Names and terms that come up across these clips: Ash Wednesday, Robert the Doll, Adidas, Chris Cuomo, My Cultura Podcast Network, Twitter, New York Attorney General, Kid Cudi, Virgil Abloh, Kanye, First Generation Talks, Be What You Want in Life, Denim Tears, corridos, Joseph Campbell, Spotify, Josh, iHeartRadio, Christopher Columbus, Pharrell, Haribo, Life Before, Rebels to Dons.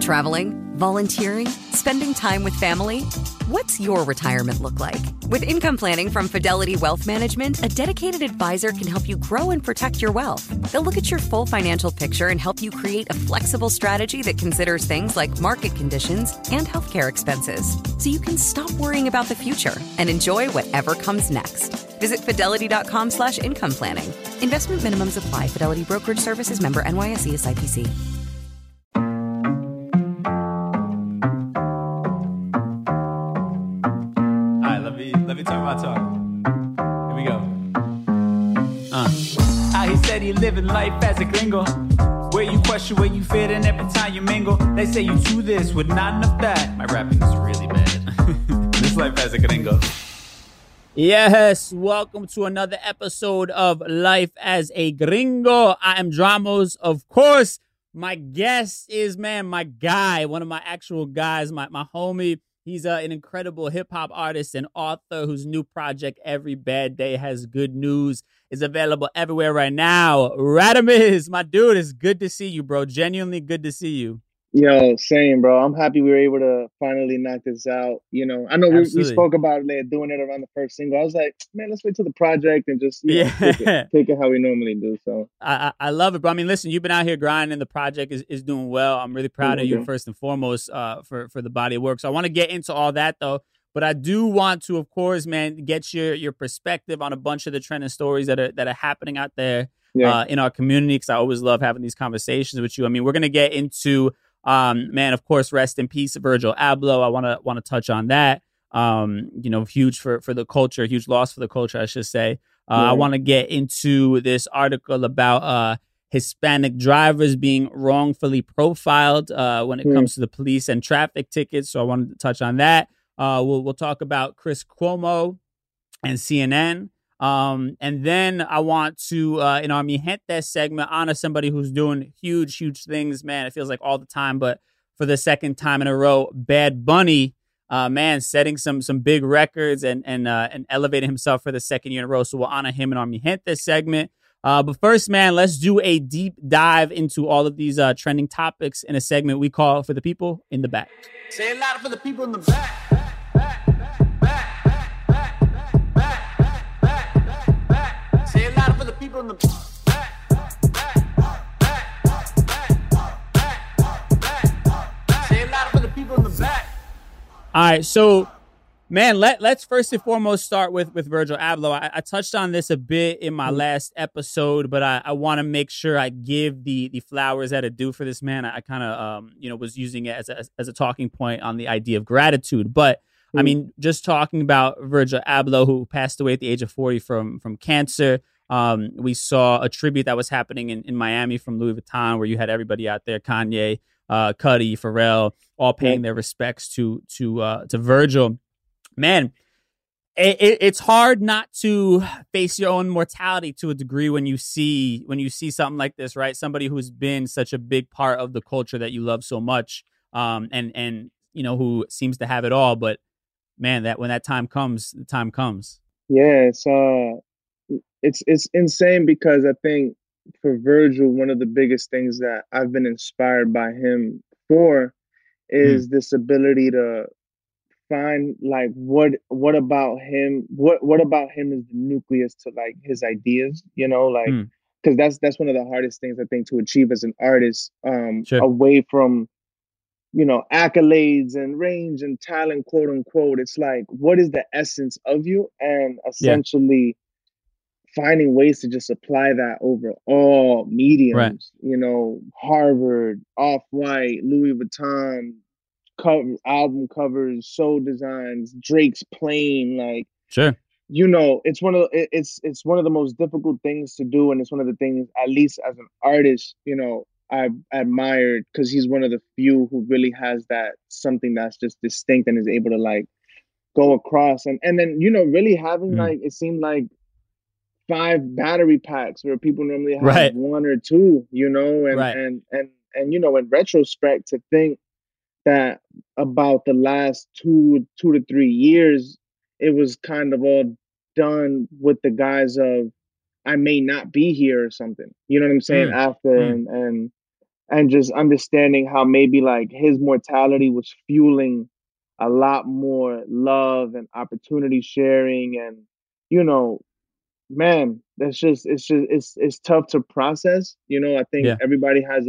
Traveling, volunteering, spending time with family. What's your retirement look like? With income planning from Fidelity Wealth Management, a dedicated advisor can help you grow and protect your wealth. They'll look at your full financial picture and help you create a flexible strategy that considers things like market conditions and healthcare expenses, so you can stop worrying about the future and enjoy whatever comes next. Visit fidelity.com/income planning. Investment minimums apply. Fidelity Brokerage Services, member NYSE SIPC. Here we go. He said he living life as a gringo, where you question where you fit and every time you mingle. They say you do this with not enough that. My rapping is really bad. This life as a gringo. Yes, welcome to another episode of Life as a Gringo. I am Dramos, of course. My guest is, man, my guy, one of my actual guys, my homie. He's an incredible hip-hop artist and author whose new project, Every Bad Day Has Good News, is available everywhere right now. Radamiz, my dude, it's good to see you, bro. Genuinely good to see you. Yo, same, bro. I'm happy we were able to finally knock this out. You know, I know we spoke about it, doing it around the first single. I was like, man, let's wait till the project and just take it how we normally do. So I love it, bro. I mean, listen, you've been out here grinding. The project is doing well. I'm really proud of you, first and foremost, for the body of work. So I want to get into all that, though. But I do want to, of course, man, get your perspective on a bunch of the trending stories that are happening out there in our community, because I always love having these conversations with you. I mean, we're going to get into... man, of course, rest in peace, Virgil Abloh. I want to touch on that. You know, huge for the culture, huge loss for the culture, I should say. I want to get into this article about Hispanic drivers being wrongfully profiled when it comes to the police and traffic tickets. So I wanted to touch on that. We'll talk about Chris Cuomo and CNN. And then I want to, in our Mi Gente segment, honor somebody who's doing huge, huge things, man. It feels like all the time, but for the second time in a row, Bad Bunny, man, setting some big records and elevating himself for the second year in a row. So we'll honor him in our Mi Gente segment. But first, man, let's do a deep dive into all of these trending topics in a segment we call For the People in the Back. Say it loud for the people in the back. People in the back. Say it loud for the people in the back. All right, so, man, let's first and foremost start with Virgil Abloh. I touched on this a bit in my last episode, but I want to make sure I give the flowers that are due for this man. I kind of, was using it as a talking point on the idea of gratitude, but. I mean, just talking about Virgil Abloh, who passed away at the age of 40 from cancer. We saw a tribute that was happening in Miami from Louis Vuitton, where you had everybody out there, Kanye, Cudi, Pharrell, all paying their respects to Virgil. Man, it's hard not to face your own mortality to a degree when you see something like this, right? Somebody who's been such a big part of the culture that you love so much, and you know, who seems to have it all, but. Man, that when that time comes, the time comes. Yeah, it's insane, because I think for Virgil, one of the biggest things that I've been inspired by him for is this ability to find like what about him is the nucleus to like his ideas, you know, like because that's one of the hardest things I think to achieve as an artist, sure. away from, you know, accolades and range and talent, quote unquote. It's like, what is the essence of you? And essentially finding ways to just apply that over all mediums, right. You know, Harvard, Off-White, Louis Vuitton, album covers, soul designs, Drake's plane, like, sure. You know, it's one of the most difficult things to do, and it's one of the things, at least as an artist, you know, I've admired, because he's one of the few who really has that something that's just distinct and is able to like go across, and then, you know, really having like, it seemed like 5 battery packs where people normally have right. 1 or 2, you know, and, right. and you know, in retrospect, to think that about the last two to 3 years, it was kind of all done with the guise of, I may not be here or something, you know what I'm saying? And just understanding how maybe like his mortality was fueling a lot more love and opportunity sharing. And, you know, man, that's just, it's tough to process. You know, I think everybody has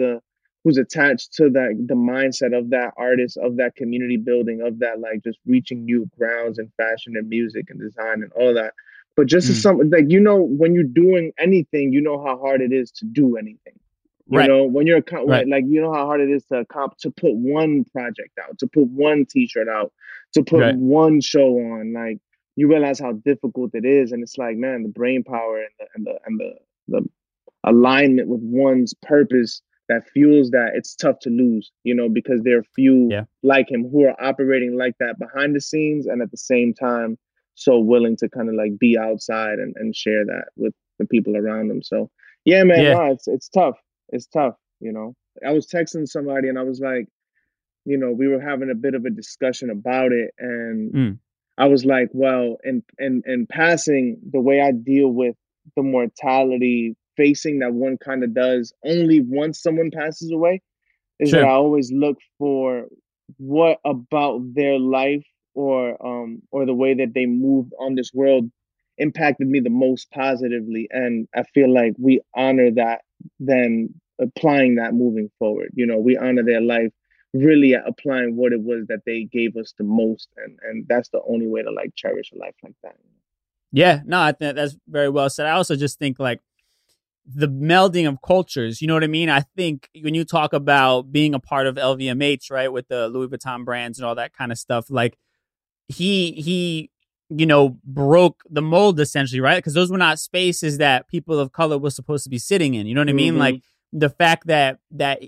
who's attached to that, the mindset of that artist, of that community building, of that, like just reaching new grounds in fashion and music and design and all that. But just as something like, you know, when you're doing anything, you know how hard it is to do anything. You right. know, when you're like, you know how hard it is to put one project out, to put one T-shirt out, to put right. one show on. Like, you realize how difficult it is, and it's like, man, the brain power and the alignment with one's purpose that fuels that. It's tough to lose, you know, because there are few like him who are operating like that behind the scenes, and at the same time, so willing to kind of like be outside and share that with the people around them. So yeah, man, no, it's tough. It's tough. You know, I was texting somebody and I was like, you know, we were having a bit of a discussion about it. And I was like, well, in passing, the way I deal with the mortality facing that one kind of does only once someone passes away is that I always look for what about their life or the way that they moved on this world impacted me the most positively. And I feel like we honor that, then applying that moving forward. You know, we honor their life really applying what it was that they gave us the most. And that's the only way to like cherish a life like that. Yeah, no, I think that's very well said. I also just think like the melding of cultures, you know what I mean? I think when you talk about being a part of LVMH, right, with the Louis Vuitton brands and all that kind of stuff, like he, you know, broke the mold essentially, right? Because those were not spaces that people of color were supposed to be sitting in. You know what I mean? Like the fact that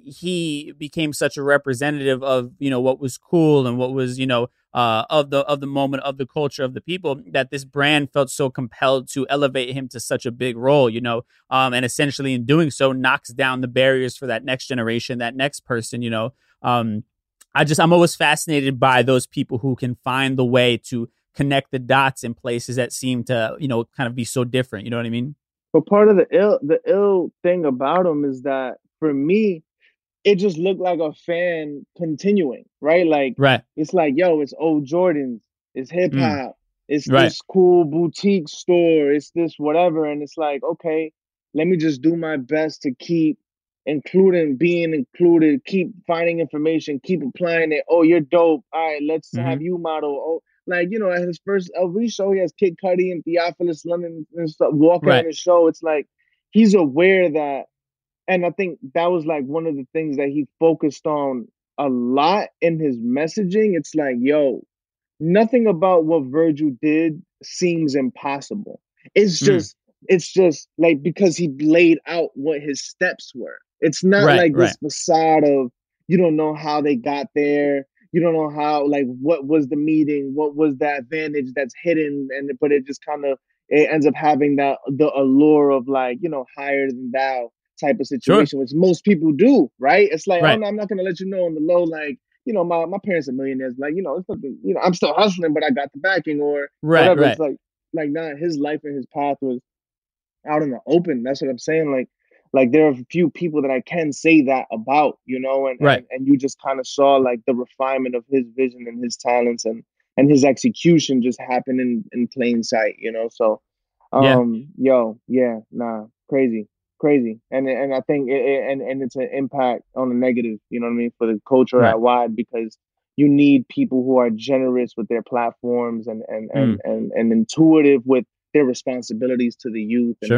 he became such a representative of, you know, what was cool and what was, you know, of the moment, of the culture, of the people, that this brand felt so compelled to elevate him to such a big role, you know, and essentially in doing so knocks down the barriers for that next generation, that next person, you know. I'm always fascinated by those people who can find the way to connect the dots in places that seem to, you know, kind of be so different. You know what I mean? But part of the ill thing about him is that for me, it just looked like a fan continuing, right? Like, right. It's like, yo, it's old Jordans, it's hip hop, it's right. this cool boutique store, it's this whatever. And it's like, okay, let me just do my best to keep being included, keep finding information, keep applying it. Oh, you're dope. All right, let's have you model. Oh, like, you know, at his first LV show, he has Kid Cudi and Theophilus London and stuff walking right. on his show. It's like, he's aware that, and I think that was like one of the things that he focused on a lot in his messaging. It's like, yo, nothing about what Virgil did seems impossible. It's just like, because he laid out what his steps were. It's not right, like this facade of, you don't know how they got there. You don't know how, like, what was the meeting? What was the advantage that's hidden? But it just kind of, it ends up having the allure of like, you know, higher than thou type of situation, sure. which most people do, right? It's like, right. I'm not going to let you know on the low, like, you know, my parents are millionaires. Like, you know, it's something, you know, I'm still hustling, but I got the backing or right, whatever. Right. It's like nah, his life and his path was out in the open. That's what I'm saying. Like there are a few people that I can say that about, you know, and you just kind of saw like the refinement of his vision and his talents and his execution just happen in plain sight, you know? So, yo, yeah, nah, crazy. crazy. And I think and it's an impact on the negative, you know what I mean, for the culture right. at wide, because you need people who are generous with their platforms and intuitive with their responsibilities to the youth and, sure.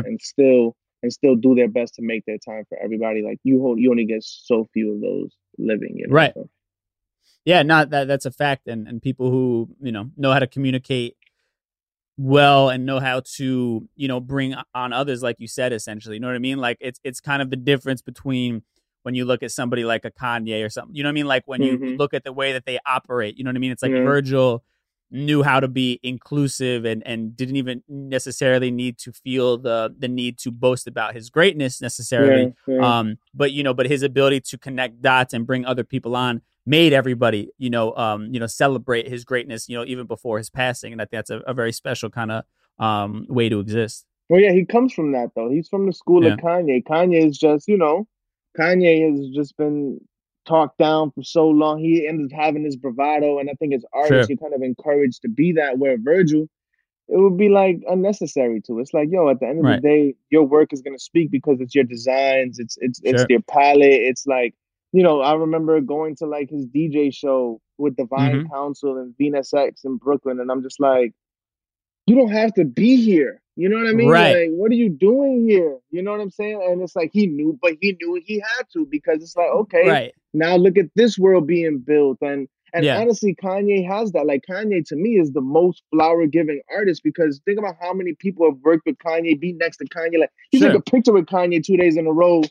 and still do their best to make their time for everybody. Like you only get so few of those living, you know? Right. So. Yeah, not that's a fact. And people who, you know how to communicate well and know how to, you know, bring on others, like you said, essentially, you know what I mean? Like it's kind of the difference between when you look at somebody like a Kanye or something, you know what I mean? Like when mm-hmm. you look at the way that they operate, you know what I mean? It's like yeah. Virgil knew how to be inclusive and didn't even necessarily need to feel the need to boast about his greatness necessarily. Yeah, yeah. But his ability to connect dots and bring other people on made everybody, celebrate his greatness, you know, even before his passing. And I think that's a very special kind of way to exist. Well, yeah, he comes from that, though. He's from the school of Kanye. Kanye has just been talked down for so long. He ended up having his bravado, and I think as artists, you're kind of encouraged to be that. Where Virgil, it would be like unnecessary to. It's like, yo, at the end of right. the day, your work is going to speak because it's your designs, it's your palette. It's like, you know, I remember going to like his DJ show with Divine mm-hmm. Council and Venus X in Brooklyn, and I'm just like, you don't have to be here. You know what I mean? Right. Like, what are you doing here? You know what I'm saying? And it's like, he knew he had to, because it's like, okay, right. now look at this world being built. And honestly, Kanye has that. Like, Kanye to me is the most flower giving artist, because think about how many people have worked with Kanye, be next to Kanye. Like, he took a picture with Kanye 2 days in a row.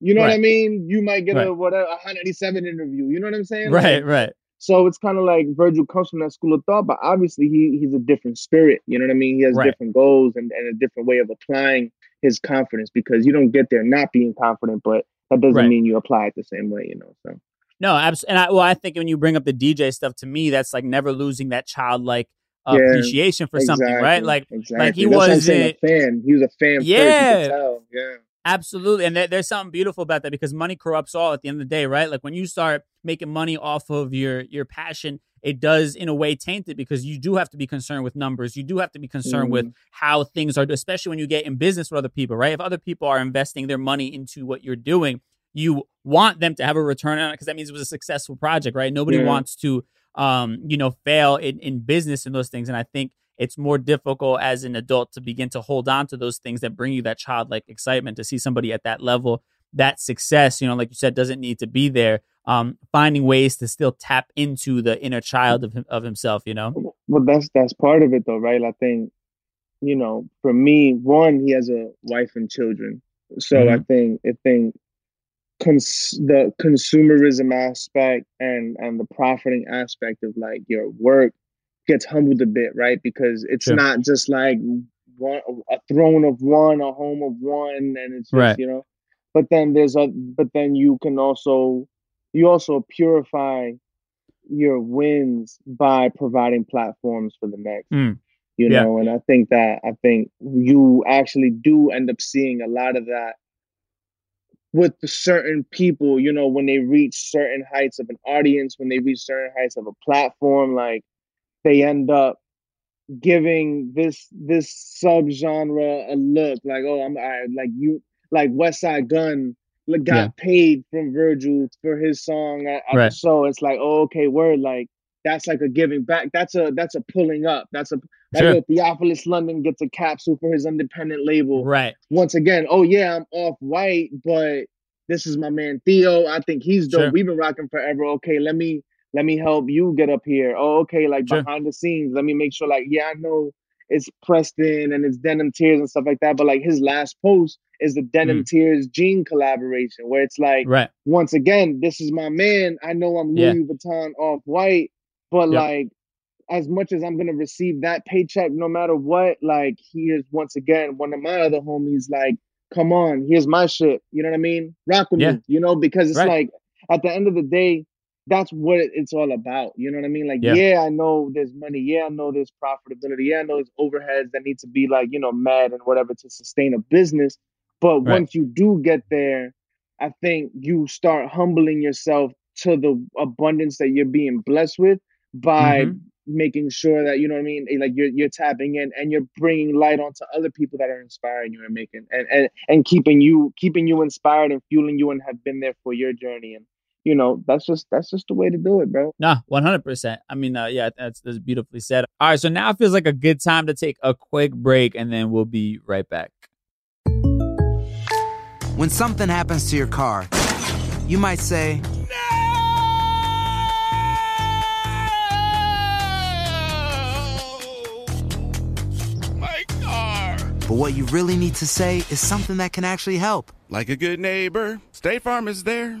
You know right. what I mean? You might get a 187 interview. You know what I'm saying? Right, like, right. So it's kind of like Virgil comes from that school of thought, but obviously he's a different spirit. You know what I mean? He has right. different goals and a different way of applying his confidence, because you don't get there not being confident, but that doesn't right. mean you apply it the same way, you know? So no, absolutely. And I think when you bring up the DJ stuff, to me, that's like never losing that childlike appreciation for something, right? Like, like he was a fan. He was a fan. Yeah. First, you could tell. Yeah. Absolutely. And there's something beautiful about that, because money corrupts all at the end of the day, right? Like when you start making money off of your passion, it does in a way taint it, because you do have to be concerned with numbers. You do have to be concerned with how things are, especially when you get in business with other people, right? If other people are investing their money into what you're doing, you want them to have a return on it, because that means it was a successful project, right? Nobody wants to, fail in business and those things. And I think it's more difficult as an adult to begin to hold on to those things that bring you that childlike excitement, to see somebody at that level, that success, you know, like you said, doesn't need to be there. Finding ways to still tap into the inner child of himself, you know? Well, that's part of it though, right? I think, you know, for me, one, he has a wife and children. So mm-hmm. I think the consumerism aspect and the profiting aspect of like your work gets humbled a bit, right? Because it's not just like one, a throne of one, a home of one, and it's just, you know. But then you can also purify your wins by providing platforms for the next, you know. And I think you actually do end up seeing a lot of that with certain people, you know, when they reach certain heights of an audience, when they reach certain heights of a platform, like, they end up giving this subgenre a look, like, oh, like West Side Gun got paid from Virgil for his song. So it's like, oh, okay, word, like that's like a giving back. That's a pulling up. Like Theophilus London gets a capsule for his independent label. Right. Once again, oh yeah, I'm Off-White, but this is my man Theo. I think he's dope. Sure. We've been rocking forever. Okay, let me help you get up here. Oh, okay, like behind the scenes, let me make sure, like, yeah, I know it's Preston and it's Denim Tears and stuff like that, but like his last post is the Denim Tears Jean collaboration, where it's like, once again, this is my man. I know I'm Louis Vuitton Off-White, but like, as much as I'm going to receive that paycheck no matter what, like, he is, once again, one of my other homies, like, come on, here's my shit. You know what I mean? Rock with me, you know, because it's like, at the end of the day, that's what it's all about. You know what I mean? Like, I know there's money. Yeah, I know there's profitability. Yeah, I know there's overheads that need to be, like, you know, mad and whatever to sustain a business. But once you do get there, I think you start humbling yourself to the abundance that you're being blessed with by making sure that, you know what I mean, like you're tapping in and you're bringing light onto other people that are inspiring you and making and keeping you inspired and fueling you and have been there for your journey. And you know, that's just the way to do it, bro. Nah, 100%. I mean, yeah, that's beautifully said. All right, so now it feels like a good time to take a quick break, and then we'll be right back. When something happens to your car, you might say, "No, my car." But what you really need to say is something that can actually help. Like a good neighbor, State Farm is there.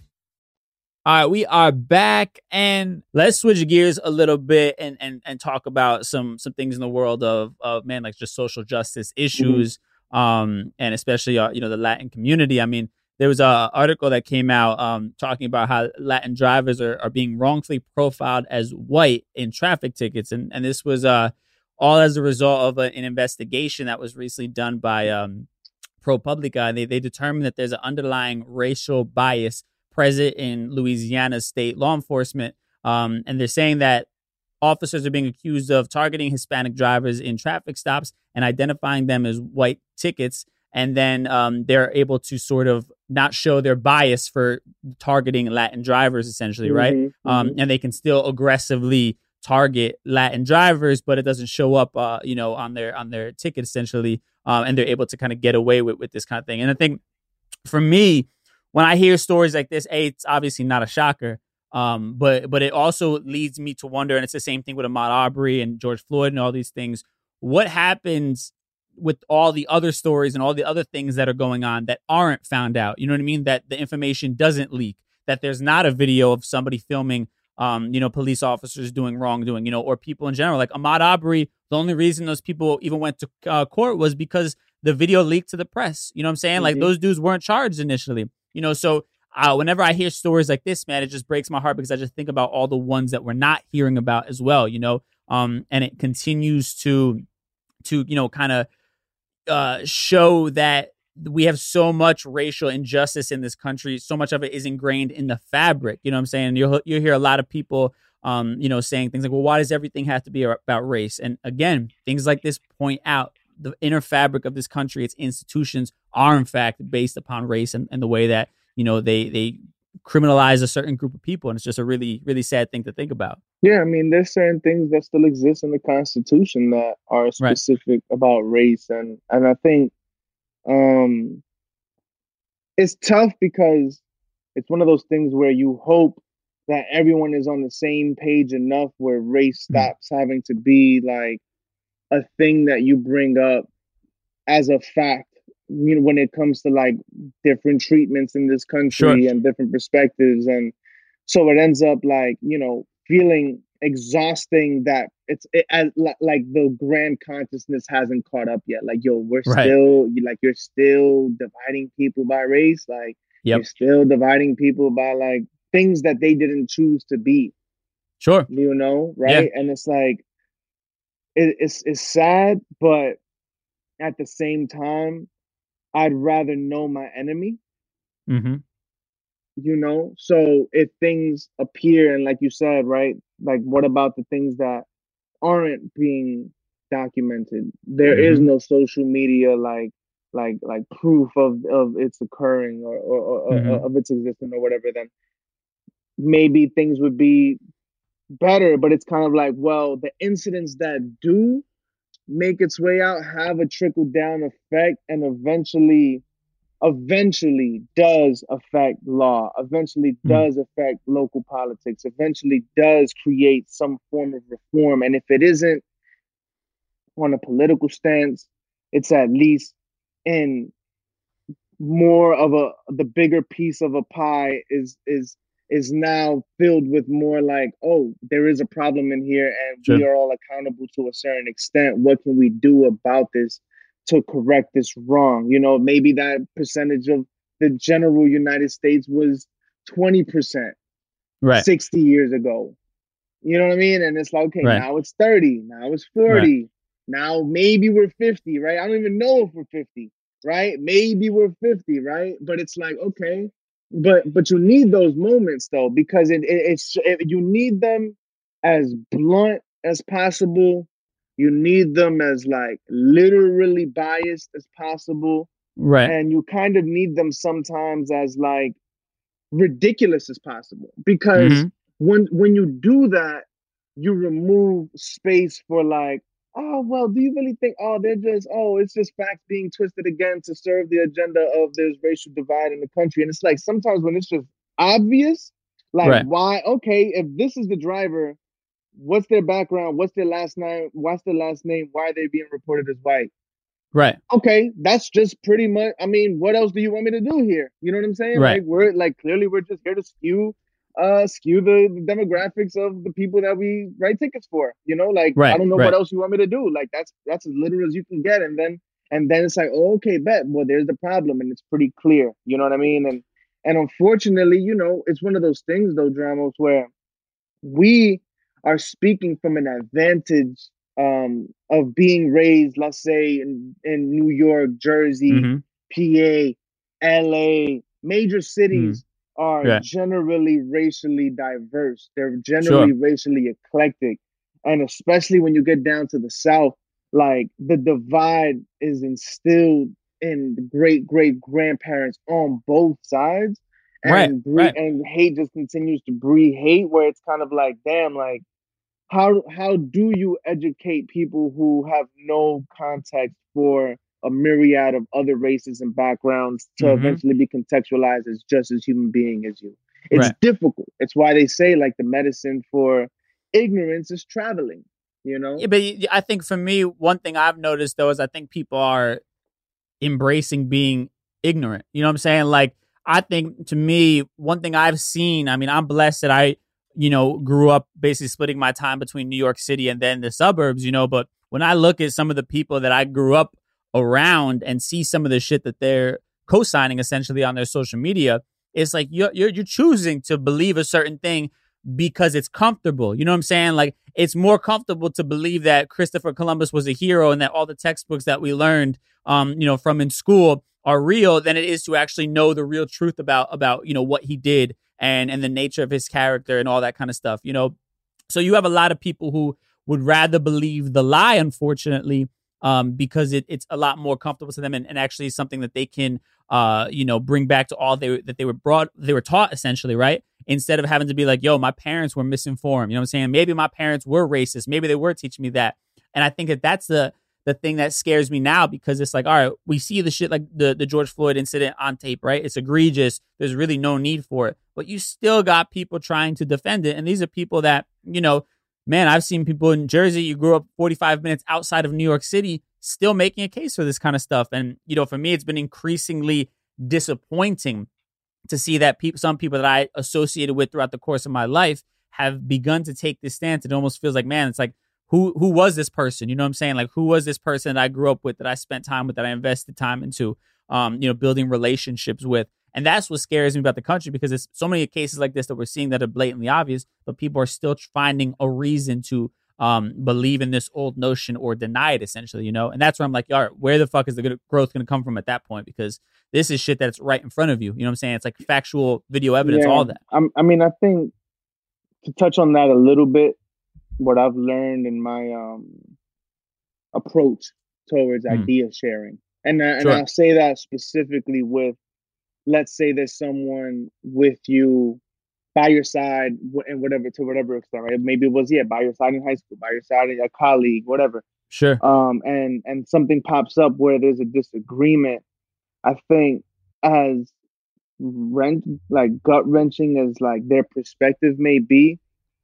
All right, we are back, and let's switch gears a little bit and talk about some things in the world of man, like just social justice issues, mm-hmm. And especially the Latin community. I mean, there was a article that came out talking about how Latin drivers are being wrongfully profiled as white in traffic tickets, and this was all as a result of an investigation that was recently done by ProPublica, and they determined that there's an underlying racial bias present in Louisiana's state law enforcement. And they're saying that officers are being accused of targeting Hispanic drivers in traffic stops and identifying them as white tickets. And then they're able to sort of not show their bias for targeting Latin drivers, essentially. Mm-hmm, right. Mm-hmm. And they can still aggressively target Latin drivers, but it doesn't show up, on their ticket, essentially. And they're able to kind of get away with this kind of thing. And I think for me, when I hear stories like this, it's obviously not a shocker, but it also leads me to wonder, and it's the same thing with Ahmaud Arbery and George Floyd and all these things, what happens with all the other stories and all the other things that are going on that aren't found out? You know what I mean? That the information doesn't leak, that there's not a video of somebody filming, police officers doing wrongdoing, or people in general. Like Ahmaud Arbery, the only reason those people even went to court was because the video leaked to the press. You know what I'm saying? Mm-hmm. Like those dudes weren't charged initially. So whenever I hear stories like this, man, it just breaks my heart because I just think about all the ones that we're not hearing about as well, and it continues to show that we have so much racial injustice in this country. So much of it is ingrained in the fabric. You know what I'm saying? You'll hear a lot of people, saying things like, well, why does everything have to be about race? And again, things like this point out the inner fabric of this country. Its institutions are, in fact, based upon race and the way that, they criminalize a certain group of people. And it's just a really, really sad thing to think about. Yeah, I mean, there's certain things that still exist in the Constitution that are specific about race. And I think it's tough because it's one of those things where you hope that everyone is on the same page enough where race stops having to be like a thing that you bring up as a fact, when it comes to like different treatments in this country and different perspectives. And so it ends up like, feeling exhausting that it's like the grand consciousness hasn't caught up yet. Like, yo, we're still like, you're still dividing people by race. Like, you're still dividing people by like things that they didn't choose to be. Sure. You know? Right. Yeah. And it's like, it's sad, but at the same time, I'd rather know my enemy. Mm-hmm. You know, so if things appear, and like you said, right, like what about the things that aren't being documented? There is no social media like proof of its occurring or of its existence or whatever. Then maybe things would be better, but it's kind of like, well, the incidents that do make its way out have a trickle down effect, and eventually does affect law, eventually does affect local politics, eventually does create some form of reform. And if it isn't on a political stance, it's at least in more of the bigger piece of a pie is now filled with more like, oh, there is a problem in here, and we are all accountable to a certain extent. What can we do about this to correct this wrong? You know, maybe that percentage of the general United States was 20%, right, 60 years ago. You know what I mean? And it's like, okay, now it's 30, now it's 40, now maybe we're 50, right? I don't even know if we're 50, right? Maybe we're 50, right? But it's like, okay, but you need those moments though, because it's you need them as blunt as possible. You need them as like literally biased as possible. Right. And you kind of need them sometimes as like ridiculous as possible, because when you do that, you remove space for like, oh, well, do you really think, oh, it's just facts being twisted again to serve the agenda of this racial divide in the country. And it's like, sometimes when it's just obvious, like why? Okay, if this is the driver, what's their background? What's their last name? What's their last name? Why are they being reported as white? Right. Okay, that's just pretty much, I mean, what else do you want me to do here? You know what I'm saying? Right. Like, we're like, clearly we're just here to skew the demographics of the people that we write tickets for. You know, like, I don't know what else you want me to do. Like, that's as literal as you can get. And then it's like, oh, okay, bet. Well, there's the problem, and it's pretty clear. You know what I mean? And unfortunately, you know, it's one of those things though, Dramos, where we are speaking from an advantage of being raised, let's say, in New York, Jersey, PA, LA. Major cities are generally racially diverse. They're generally racially eclectic. And especially when you get down to the South, like the divide is instilled in the great, great grandparents on both sides. And and hate just continues to breed hate, where it's kind of like, damn, like, how do you educate people who have no context for a myriad of other races and backgrounds to eventually be contextualized as just as human being as you? It's difficult. It's why they say, like, the medicine for ignorance is traveling, you know? Yeah, but I think for me, one thing I've noticed, though, is I think people are embracing being ignorant. You know what I'm saying? Like, I think, to me, one thing I've seen, I mean, I'm blessed that I, you know, grew up basically splitting my time between New York City and then the suburbs, you know, but when I look at some of the people that I grew up around and see some of the shit that they're co-signing essentially on their social media, it's like you're choosing to believe a certain thing because it's comfortable. You know what I'm saying? Like, it's more comfortable to believe that Christopher Columbus was a hero and that all the textbooks that we learned, you know, from in school are real than it is to actually know the real truth about, you know, what he did and the nature of his character and all that kind of stuff, you know? So you have a lot of people who would rather believe the lie, unfortunately, because it's a lot more comfortable to them and actually something that they can, you know, bring back to all they were taught essentially, right? Instead of having to be like, yo, my parents were misinformed. You know what I'm saying? Maybe my parents were racist. Maybe they were teaching me that. And I think that that's the thing that scares me now, because it's like, all right, we see the shit like the George Floyd incident on tape, right? It's egregious. There's really no need for it. But you still got people trying to defend it. And these are people that, you know, man, I've seen people in Jersey, you grew up 45 minutes outside of New York City, still making a case for this kind of stuff. And, you know, for me, it's been increasingly disappointing to see that some people that I associated with throughout the course of my life have begun to take this stance. It almost feels like, man, it's like, who was this person? You know what I'm saying? Like, who was this person that I grew up with, that I spent time with, that I invested time into, you know, building relationships with? And that's what scares me about the country, because there's so many cases like this that we're seeing that are blatantly obvious, but people are still finding a reason to believe in this old notion or deny it, essentially, you know? And that's where I'm like, all right, where the fuck is the growth going to come from at that point? Because this is shit that's right in front of you. You know what I'm saying? It's like factual video evidence, all that. I mean, I think to touch on that a little bit, what I've learned in my approach towards idea sharing. And I say that specifically with, let's say there's someone with you by your side and whatever, to whatever extent, right? Maybe it was, by your side in high school, by your side in a colleague, whatever. Sure. And something pops up where there's a disagreement. I think as gut wrenching as like their perspective may be,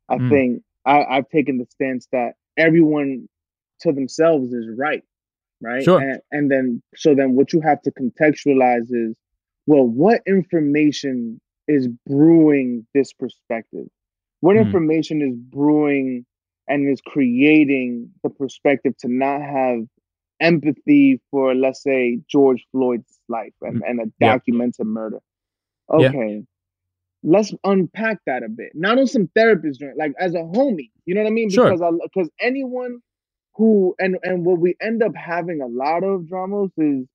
I think I've taken the stance that everyone to themselves is right. Right. Sure. And then what you have to contextualize is, well, what information is brewing this perspective? What information is brewing and is creating the perspective to not have empathy for, let's say, George Floyd's life and a documented murder? Okay, let's unpack that a bit. Not on some therapist joint, like as a homie, you know what I mean? Sure. Because anyone who, and what we end up having a lot of, Dramos, is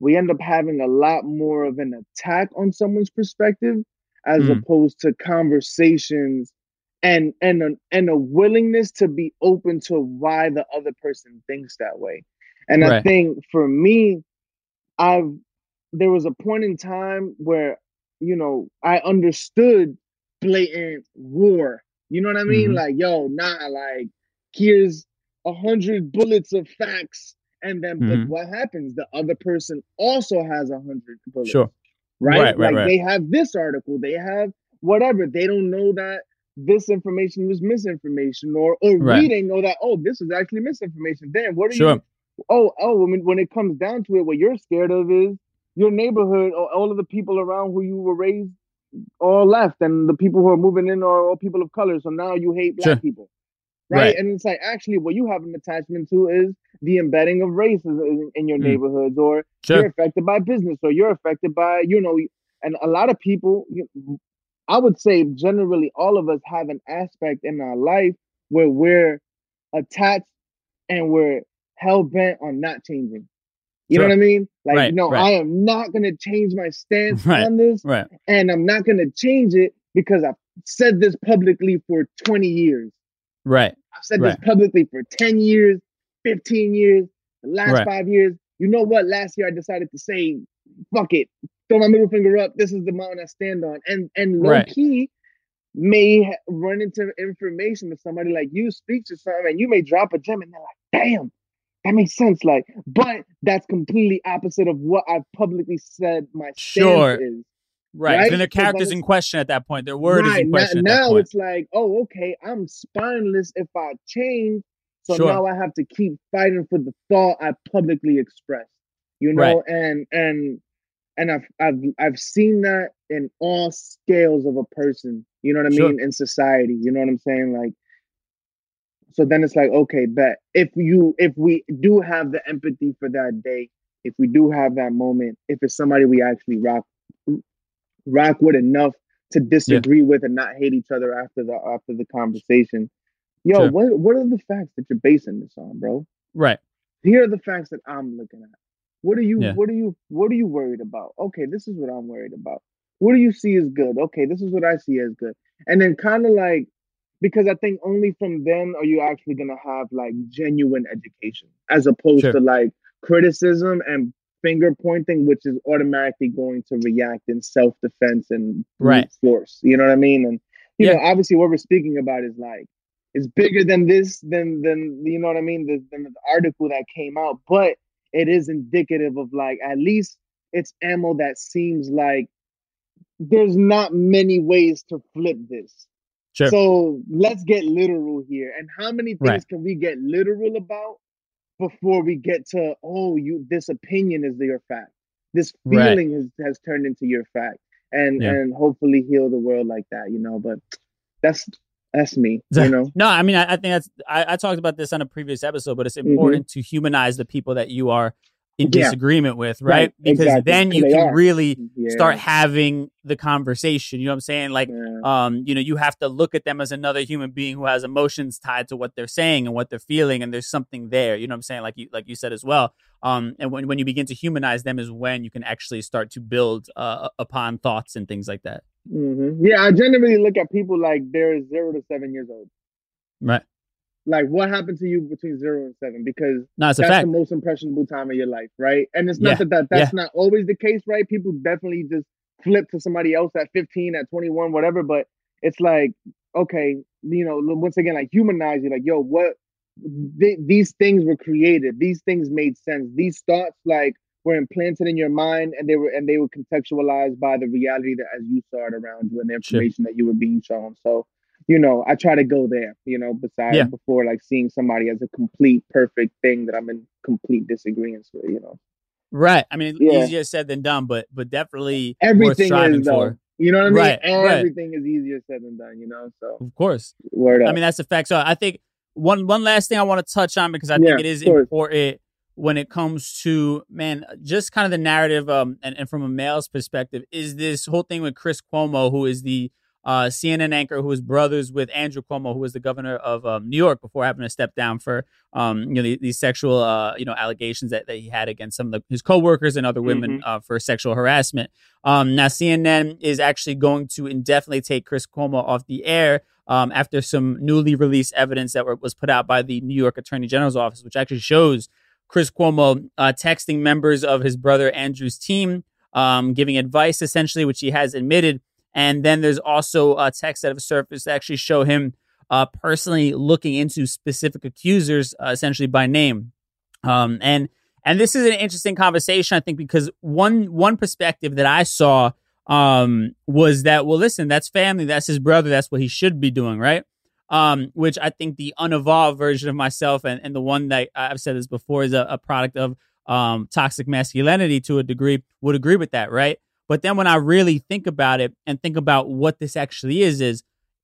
we end up having a lot more of an attack on someone's perspective as opposed to conversations and a willingness to be open to why the other person thinks that way. And I think for me, there was a point in time where, you know, I understood blatant war. You know what I mean? Like, yo, like, here's 100 bullets of facts. And then but what happens? The other person also has 100 bullets. Sure. Right. They have this article, they have whatever. They don't know that this information was misinformation, or we didn't know that, oh, this is actually misinformation. Damn, what are you? Oh, when it comes down to it, what you're scared of is your neighborhood, or all of the people around who you were raised all left, and the people who are moving in are all people of color. So now you hate black people. Right? And it's like, actually, what you have an attachment to is the embedding of racism in your neighborhoods, or you're affected by business, or you're affected by, you know, and a lot of people, I would say generally all of us have an aspect in our life where we're attached and we're hell-bent on not changing. You know what I mean? Like, I am not going to change my stance on this, and I'm not going to change it because I've said this publicly for 20 years. I've said this publicly for 10 years, 15 years, the last 5 years. You know what? Last year I decided to say, fuck it. Throw my middle finger up. This is the mountain I stand on. And low key may run into information that somebody like you speaks or something, and you may drop a gem and they're like, damn, that makes sense. Like, but that's completely opposite of what I've publicly said my stance is. Right. Then their character's in question at that point. Their word is in question. Now it's like, oh, okay, I'm spineless if I change. So now I have to keep fighting for the thought I publicly expressed. You know, and I've seen that in all scales of a person. You know what I mean? In society. You know what I'm saying? Like, so then it's like, okay, but if we do have the empathy for that day, if we do have that moment, if it's somebody we actually rock with enough to disagree with and not hate each other after the conversation. Yo, what are the facts that you're basing this on, bro? Right. Here are the facts that I'm looking at. What are you worried about? Okay, this is what I'm worried about. What do you see as good? Okay, this is what I see as good. And then kind of like, because I think only from then are you actually gonna have like genuine education, as opposed to like criticism and finger pointing, which is automatically going to react in self-defense and brute force. You know what I mean? And you know, obviously what we're speaking about is like, it's bigger than this, than you know what I mean, than the article that came out, but it is indicative of like, at least it's ammo that seems like there's not many ways to flip this. Sure. So let's get literal here. And how many things can we get literal about before we get to, oh, this opinion is your fact. This feeling has turned into your fact, and hopefully heal the world like that, you know. But that's That's me, you know? No, I mean, I think that's, I talked about this on a previous episode, but it's important to humanize the people that you are in disagreement with, right? Because then you can really start having the conversation, you know what I'm saying? Like, you know, you have to look at them as another human being who has emotions tied to what they're saying and what they're feeling. And there's something there, you know what I'm saying? Like you said as well. And when you begin to humanize them is when you can actually start to build upon thoughts and things like that. Mm-hmm. Yeah, I generally look at people like they're 0 to 7 years old. Right. Like, what happened to you between 0 and 7? Because that's the most impressionable time of your life, right? And it's not that's not always the case, right? People definitely just flip to somebody else at 15, at 21, whatever. But it's like, okay, you know, once again, like humanize you. Like, yo, what? These things were created. These things made sense. These thoughts, like, were implanted in your mind, and they were contextualized by the reality that as you saw it around you and the information that you were being shown. So, you know, I try to go there, you know, before like seeing somebody as a complete perfect thing that I'm in complete disagreement with, you know. Right. I mean, easier said than done, but definitely everything worth striving for. You know what I mean? Right, everything is easier said than done, you know. So of course. Word up. I mean, that's a fact. So I think one last thing I want to touch on, because I think it is important when it comes to, man, just kind of the narrative and from a male's perspective, is this whole thing with Chris Cuomo, who is the CNN anchor who is brothers with Andrew Cuomo, who was the governor of New York before having to step down for, you know, these sexual, you know, allegations that he had against some of his coworkers and other women for sexual harassment. Now, CNN is actually going to indefinitely take Chris Cuomo off the air after some newly released evidence that was put out by the New York Attorney General's office, which actually shows Chris Cuomo texting members of his brother Andrew's team, giving advice, essentially, which he has admitted. And then there's also texts that have surfaced that actually show him personally looking into specific accusers, essentially by name. And this is an interesting conversation, I think, because one perspective that I saw was that, well, listen, that's family. That's his brother. That's what he should be doing. Right. Which I think the unevolved version of myself and the one that I've said this before is a product of toxic masculinity to a degree would agree with that. Right. But then when I really think about it and think about what this actually is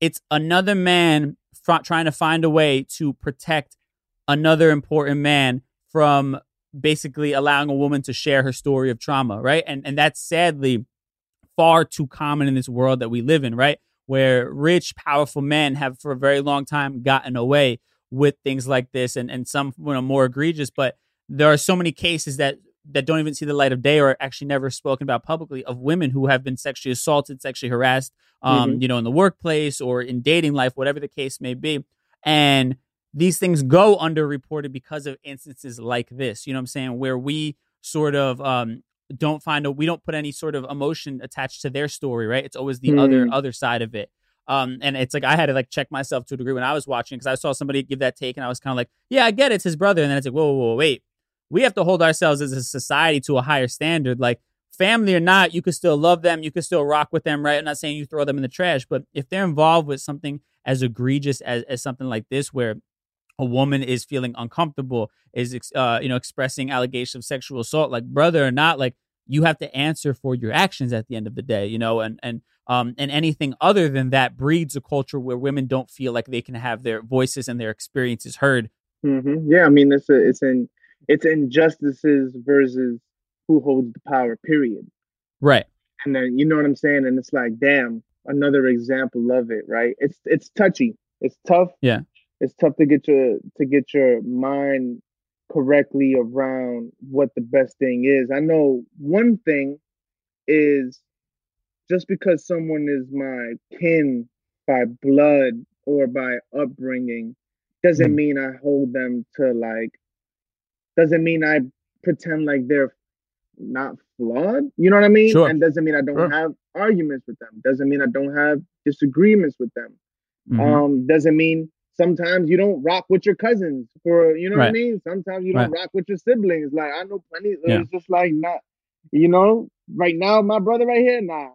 it's another man trying to find a way to protect another important man from basically allowing a woman to share her story of trauma. Right. And that's sadly far too common in this world that we live in. Right. Where rich, powerful men have for a very long time gotten away with things like this and some, you know, more egregious. But there are so many cases that don't even see the light of day or are actually never spoken about publicly of women who have been sexually assaulted, sexually harassed, you know, in the workplace or in dating life, whatever the case may be. And these things go underreported because of instances like this, you know what I'm saying, where we sort of we don't put any sort of emotion attached to their story, right? It's always the other side of it. And it's like I had to like check myself to a degree when I was watching, because I saw somebody give that take and I was kind of like, yeah, I get it, it's his brother. And then it's like, whoa, wait. We have to hold ourselves as a society to a higher standard. Like, family or not, you could still love them, you could still rock with them, right? I'm not saying you throw them in the trash, but if they're involved with something as egregious as something like this, where a woman is feeling uncomfortable, is you know, expressing allegations of sexual assault, like, brother or not, like, you have to answer for your actions at the end of the day, you know, and anything other than that breeds a culture where women don't feel like they can have their voices and their experiences heard. Mm-hmm. Yeah, I mean, it's injustices versus who holds the power, period. Right. And then, you know what I'm saying? And it's like, damn, another example of it, right? It's touchy. It's tough. Yeah. It's tough to get your mind correctly around what the best thing is. I know one thing is, just because someone is my kin by blood or by upbringing doesn't mean I hold them to like, doesn't mean I pretend like they're not flawed. You know what I mean? Sure. And doesn't mean I don't have arguments with them. Doesn't mean I don't have disagreements with them. Mm-hmm. Doesn't mean sometimes you don't rock with your cousins for, you know what I mean? Sometimes you don't rock with your siblings. Like, I know plenty. It's just like, not, you know, right now, my brother right here, nah.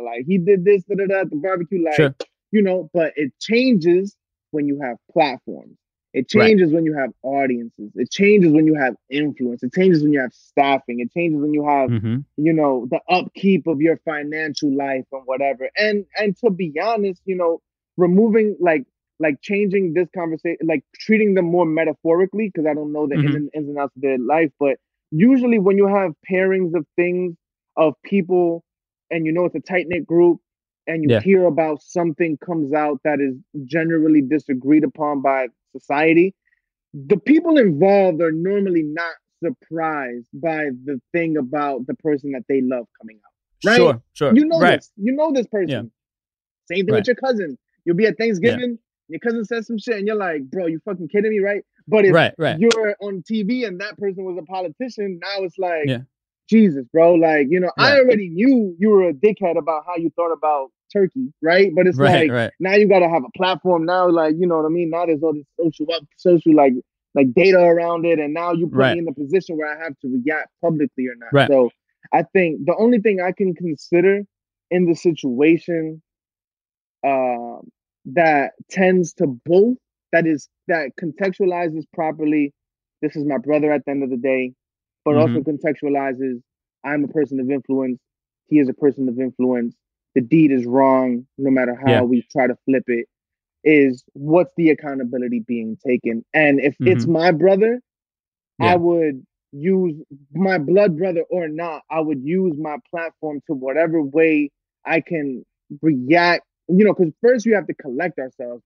Like, he did this, at the barbecue. Like, you know, but it changes when you have platforms. It changes when you have audiences. It changes when you have influence. It changes when you have staffing. It changes when you have, you know, the upkeep of your financial life and whatever. And to be honest, you know, removing, like, like changing this conversation, like treating them more metaphorically, because I don't know the ins and outs of their life. But usually when you have pairings of things, of people, and you know it's a tight-knit group, and you hear about something comes out that is generally disagreed upon by society, the people involved are normally not surprised by the thing about the person that they love coming out. Right? Sure, sure. You know this. You know this person. Yeah. Same thing with your cousin. You'll be at Thanksgiving, your cousin says some shit, and you're like, bro, you fucking kidding me, right? But if you're on TV and that person was a politician, now it's like, Jesus, bro, like, you know, I already knew you were a dickhead about how you thought about Turkey, right? But it's now you got to have a platform now, like, you know what I mean? Now there's all this social like data around it, and now you put me in the position where I have to react publicly or not. Right. So I think the only thing I can consider in the situation that tends to both, that contextualizes properly, this is my brother at the end of the day, but also contextualizes, I'm a person of influence, he is a person of influence, the deed is wrong, no matter how we try to flip it, is what's the accountability being taken? And if it's my brother, I would use my blood brother or not, I would use my platform to whatever way I can react, you know, because first we have to collect ourselves.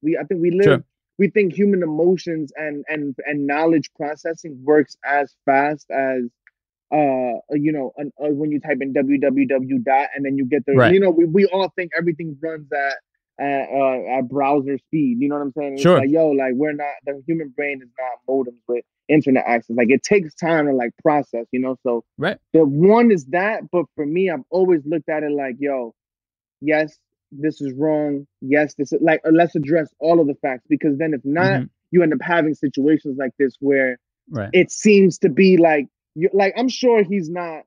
We think human emotions and knowledge processing works as fast as, you know, when you type in www dot and then you get the, you know, we all think everything runs at browser speed. You know what I'm saying? It's like, yo, like we're not, the human brain is not modems with internet access. Like it takes time to like process, you know? So the one is that, but for me, I've always looked at it like, yo, yes, this is wrong. Yes, this is like, let's address all of the facts, because then if not, you end up having situations like this where it seems to be like, I'm sure he's not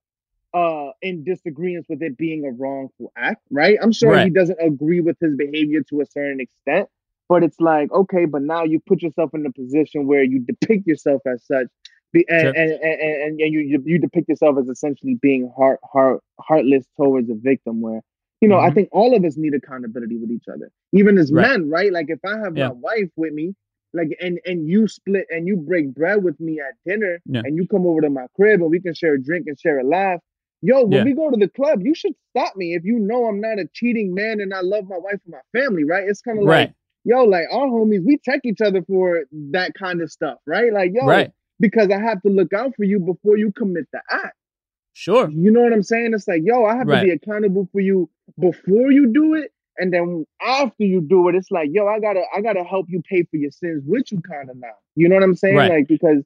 in disagreement with it being a wrongful act, right? I'm sure he doesn't agree with his behavior to a certain extent, but it's like, okay, but now you put yourself in a position where you depict yourself as such, and you depict yourself as essentially being heartless towards the victim, where, you know, I think all of us need accountability with each other, even as men, right? Like if I have my wife with me, like, and you split and you break bread with me at dinner and you come over to my crib and we can share a drink and share a laugh. Yo, when we go to the club, you should stop me if you know I'm not a cheating man and I love my wife and my family, right? It's kind of like, yo, like our homies, we check each other for that kind of stuff, right? Like, yo, because I have to look out for you before you commit the act. Sure. You know what I'm saying? It's like, yo, I have to be accountable for you before you do it. And then after you do it, it's like, yo, I gotta help you pay for your sins with you kind of now. You know what I'm saying? Like, because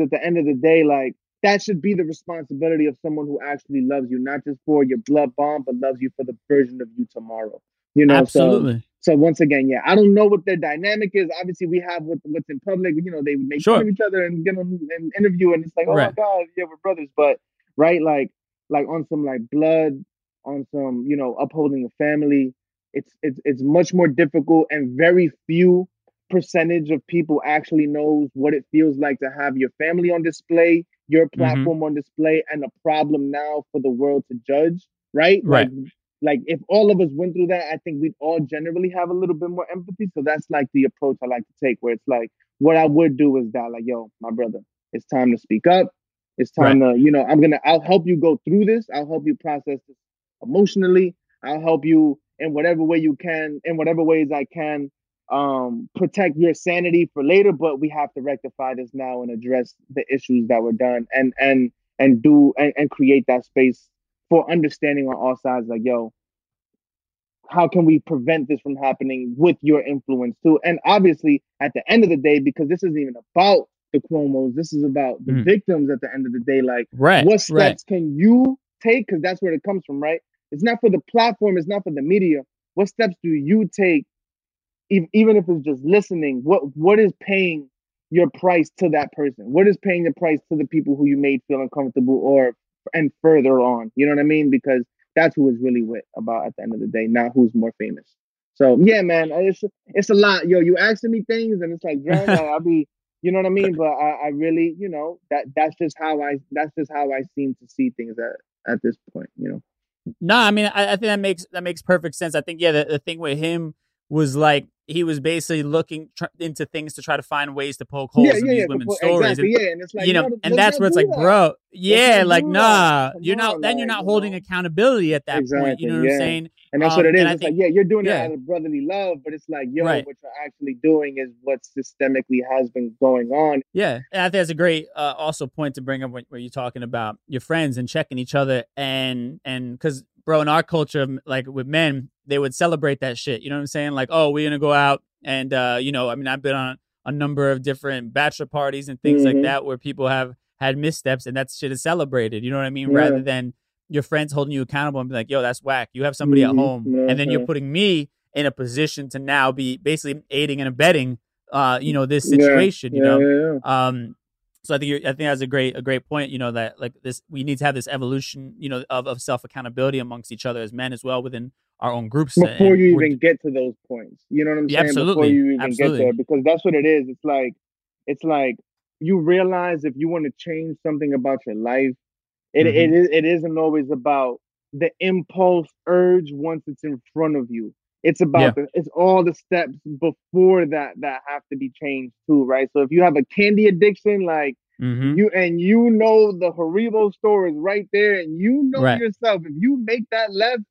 at the end of the day, like that should be the responsibility of someone who actually loves you, not just for your blood bond, but loves you for the version of you tomorrow. You know? Absolutely. So once again, yeah, I don't know what their dynamic is. Obviously, we have what's in public. You know, they make fun of each other and get on an interview, and it's like, oh my God, yeah, we're brothers, but. Right? Like on some like blood, on some, you know, upholding a family, it's much more difficult, and very few percentage of people actually knows what it feels like to have your family on display, your platform on display, and a problem now for the world to judge. Right? Right. Like if all of us went through that, I think we'd all generally have a little bit more empathy. So that's like the approach I like to take, where it's like, what I would do is that, like, yo, my brother, it's time to speak up. It's time to, you know, I'll help you go through this. I'll help you process this emotionally. I'll help you in whatever way you can, in whatever ways I can, protect your sanity for later. But we have to rectify this now and address the issues that were done, and create that space for understanding on all sides. Like, yo, how can we prevent this from happening with your influence too? And obviously at the end of the day, because this isn't even about the Cuomos, this is about the victims at the end of the day. Like, what steps can you take? Because that's where it comes from, right? It's not for the platform, it's not for the media. What steps do you take, even if it's just listening? What is paying your price to that person? What is paying the price to the people who you made feel uncomfortable and further on? You know what I mean? Because that's who it's really about at the end of the day, not who's more famous. So yeah, man, it's a lot. Yo, you asking me things, and it's like, man, I'll be. You know what I mean? But I really, you know, that's just how I seem to see things at this point, you know? No, I mean, I think that makes perfect sense. I think, the thing with him was like, he was basically looking into things to try to find ways to poke holes in these women's stories. Exactly, and it's like, you know, and that's where it's like, bro, like, nah, you're not, then you're not holding accountability at that point. You know what I'm saying? And that's what it is. It's like, yeah, you're doing it out of brotherly love, but it's like, yo, what you're actually doing is what systemically has been going on. Yeah. And I think that's a great also point to bring up where you're talking about your friends and checking each other. And because, bro, in our culture, like with men, they would celebrate that shit. You know what I'm saying? Like, oh, we're going to go out. And, you know, I mean, I've been on a number of different bachelor parties and things like that where people have had missteps and that shit is celebrated. You know what I mean? Yeah. Rather than your friends holding you accountable and be like, yo, that's whack. You have somebody at home. Yeah. And then you're putting me in a position to now be basically aiding and abetting, you know, this situation, you know? So I think that's a great point, you know, that like this, we need to have this evolution, you know, of self-accountability amongst each other as men as well within our own groups. Before you even get to those points, you know what I'm saying? Absolutely. Before you even get there, because that's what it is. It's like you realize if you want to change something about your life, it isn't always about the impulse urge once it's in front of you. It's about it's all the steps before that have to be changed too, right? So if you have a candy addiction, like you know the Haribo store is right there, and you know yourself, if you make that left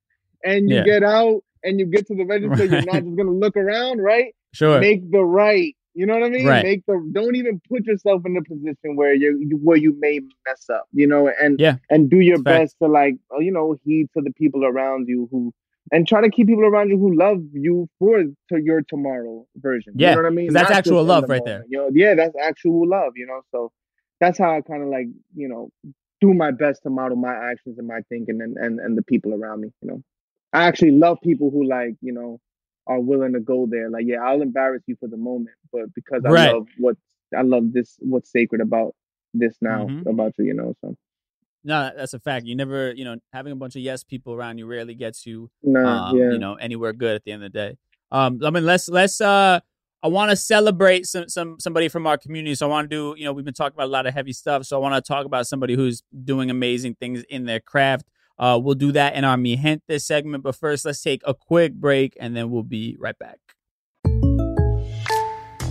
and you get out and you get to the register, you're not just gonna look around, right? Sure. Make the right. You know what I mean? Right. Don't even put yourself in the position where you may mess up, you know, and do your best to like, you know, heed to the people around you and try to keep people around you who love you for to your tomorrow version. Yeah. You know what I mean? That's actual love right there. You know? Yeah, that's actual love, you know? So that's how I kind of like, you know, do my best to model my actions and my thinking and the people around me, you know? I actually love people who like, you know, are willing to go there. Like, yeah, I'll embarrass you for the moment, but because I love what's sacred about this now, about you, you know, so. No, that's a fact. You never, you know, having a bunch of yes people around you rarely gets you, you know, anywhere good at the end of the day. I mean, let's I want to celebrate somebody from our community. So I want to do, you know, we've been talking about a lot of heavy stuff. So I want to talk about somebody who's doing amazing things in their craft. We'll do that in our Mi Gente segment. But first, let's take a quick break and then we'll be right back.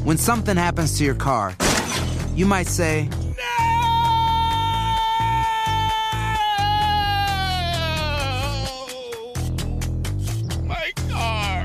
When something happens to your car, you might say, "No! My car!"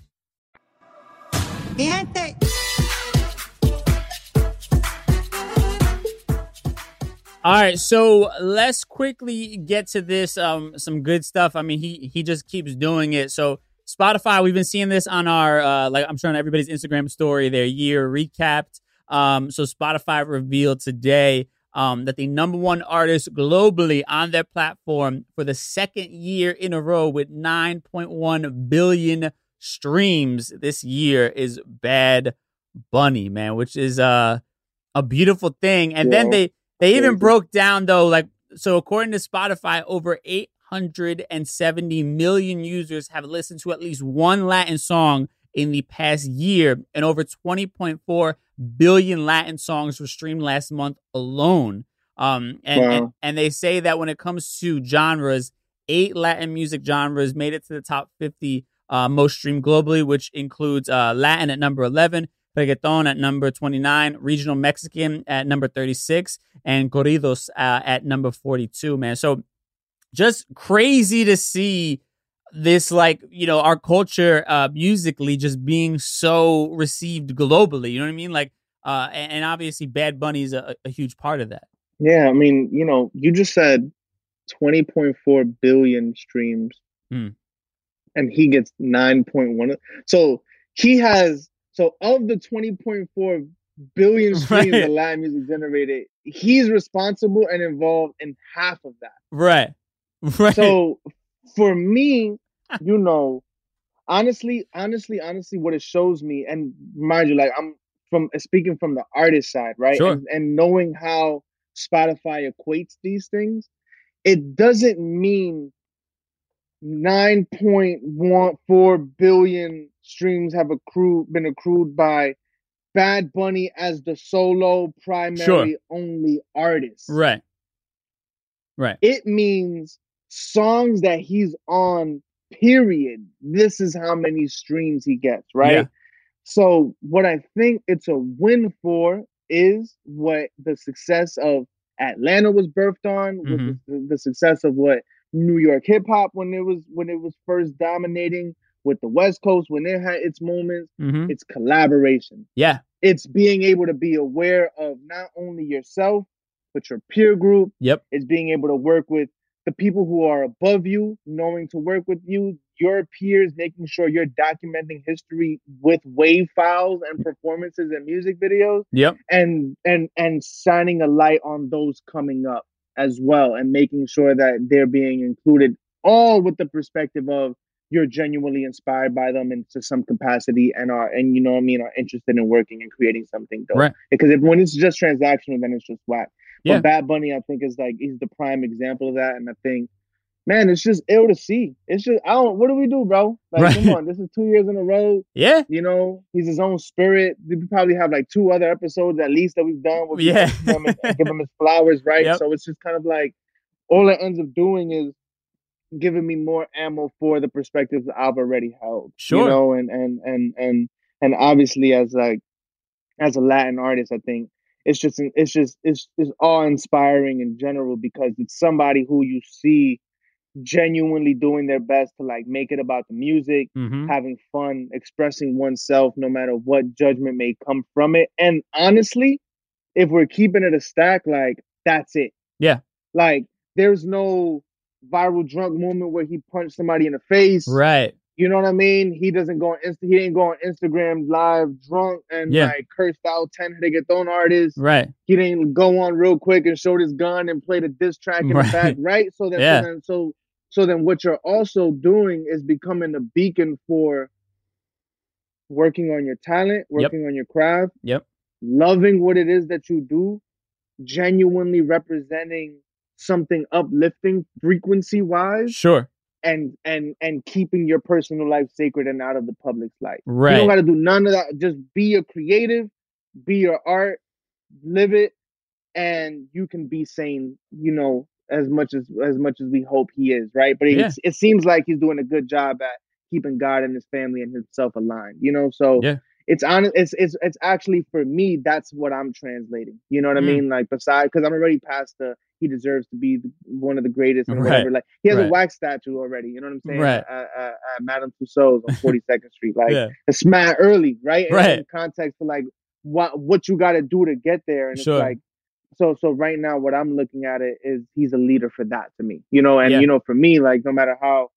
All right, so let's quickly get to this. Some good stuff. I mean, he just keeps doing it. So Spotify, we've been seeing this on our like I'm showing everybody's Instagram story, their year recapped. So Spotify revealed today that the number one artist globally on their platform for the second year in a row with 9.1 billion streams this year is Bad Bunny, man, which is a beautiful thing. And then they even broke down, though, like, so according to Spotify, over 870 million users have listened to at least one Latin song in the past year, and over 20.4 billion Latin songs were streamed last month alone. And they say that when it comes to genres, 8 Latin music genres made it to the top 50 most streamed globally, which includes Latin at number 11, reggaeton at number 29, regional Mexican at number 36, and corridos at number 42, man. So just crazy to see this, like, you know, our culture musically just being so received globally, you know what I mean? Like, and obviously Bad Bunny is a huge part of that. Yeah, I mean, you know, you just said 20.4 billion streams and he gets 9.1. So he has, so of the 20.4 billion streams that Latin music generated, he's responsible and involved in half of that. Right. So for me, you know, honestly, what it shows me, and mind you, like, I'm from speaking from the artist side, right? Sure. And knowing how Spotify equates these things, it doesn't mean 9.14 billion streams have accrued by Bad Bunny as the solo primary only artist. Right. It means songs that he's on, period. This is how many streams he gets, right? Yeah. So what I think it's a win for is what the success of Atlanta was birthed on, with the success of what New York hip hop, when it was first dominating, with the West Coast when it had its moments. It's collaboration. Yeah. It's being able to be aware of not only yourself, but your peer group. Yep. It's being able to work with the people who are above you, knowing to work with you, your peers, making sure you're documenting history with WAV files and performances and music videos. Yep. And shining a light on those coming up as well, and making sure that they're being included, all with the perspective of you're genuinely inspired by them into some capacity and are interested in working and creating something dope. Right. Because when it's just transactional, then it's just whack. Yeah. But Bad Bunny, I think, is like, he's the prime example of that. And I think, man, it's just ill to see. It's just, what do we do, bro? Like, come on, this is 2 years in a row. Yeah. You know, he's his own spirit. We probably have like 2 other episodes at least that we've done. Give him his flowers, right? Yep. So it's just kind of like, all it ends up doing is giving me more ammo for the perspectives that I've already held. Sure. You know, and obviously as a Latin artist, I think it's awe inspiring in general, because it's somebody who you see genuinely doing their best to like make it about the music, having fun, expressing oneself, no matter what judgment may come from it. And honestly, if we're keeping it a stack, like, that's it. Yeah. Like, there's no viral drunk moment where he punched somebody in the face. Right. You know what I mean? He doesn't go on he didn't go on Instagram live drunk and like cursed out 10 reggaeton artists. Right. He didn't go on real quick and showed his gun and played a diss track in the back. Right. So then what you're also doing is becoming a beacon for working on your talent, working on your craft, loving what it is that you do, genuinely representing something uplifting frequency wise. Sure. And keeping your personal life sacred and out of the public's life. Right. You don't got to do none of that. Just be a creative, be your art, live it, and you can be sane, you know, as much as we hope he is, right? But it seems like he's doing a good job at keeping God and his family and himself aligned, you know? So it's honest. It's actually, for me, that's what I'm translating. You know what I mean? Like, besides, because I'm already past the, he deserves to be one of the greatest and whatever. Like, he has a wax statue already. You know what I'm saying? Right. Madame Tussauds on 42nd Street. Like, it's mad early, right? And in context for like what you got to do to get there. And it's like, so right now, what I'm looking at it is he's a leader for that to me, you know? And, you know, for me, like, no matter how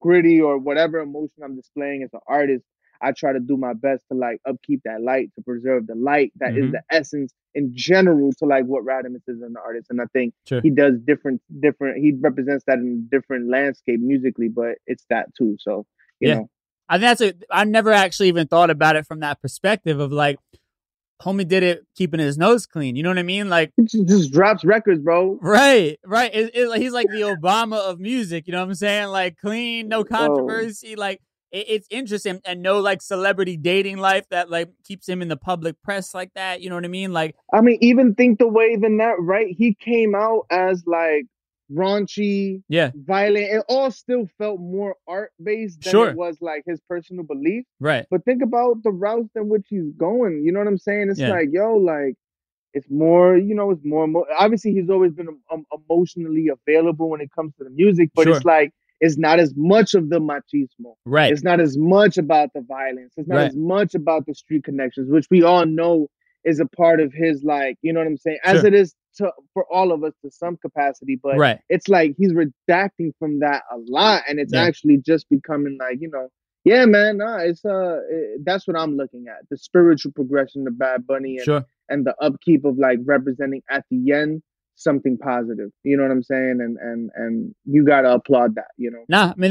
gritty or whatever emotion I'm displaying as an artist, I try to do my best to like upkeep that light, to preserve the light that is the essence in general to like what Radamiz is an artist. And I think he does different, he represents that in different landscape musically, but it's that too. So, you know, I think that's I never actually even thought about it from that perspective of like, homie did it keeping his nose clean. You know what I mean? Like, he just drops records, bro. Right. He's like the Obama of music. You know what I'm saying? Like clean, no controversy. Whoa. Like it's interesting, and no like celebrity dating life that like keeps him in the public press like that. You know what I mean? Like, I mean, even think the way than that, right? He came out as like raunchy, violent. It all still felt more art based than it was like his personal belief. Right. But think about the routes in which he's going. You know what I'm saying? It's like, yo, like it's more, you know, it's more. Obviously, he's always been emotionally available when it comes to the music, but it's like it's not as much of the machismo. Right. It's not as much about the violence. It's not as much about the street connections, which we all know is a part of his, like, you know what I'm saying? As it is for all of us to some capacity, but it's like he's redacting from that a lot, and it's actually just becoming like, you know, that's what I'm looking at, the spiritual progression of Bad Bunny and the upkeep of like representing at the end something positive. You know what I'm saying? And you gotta applaud that, you know. Nah, I mean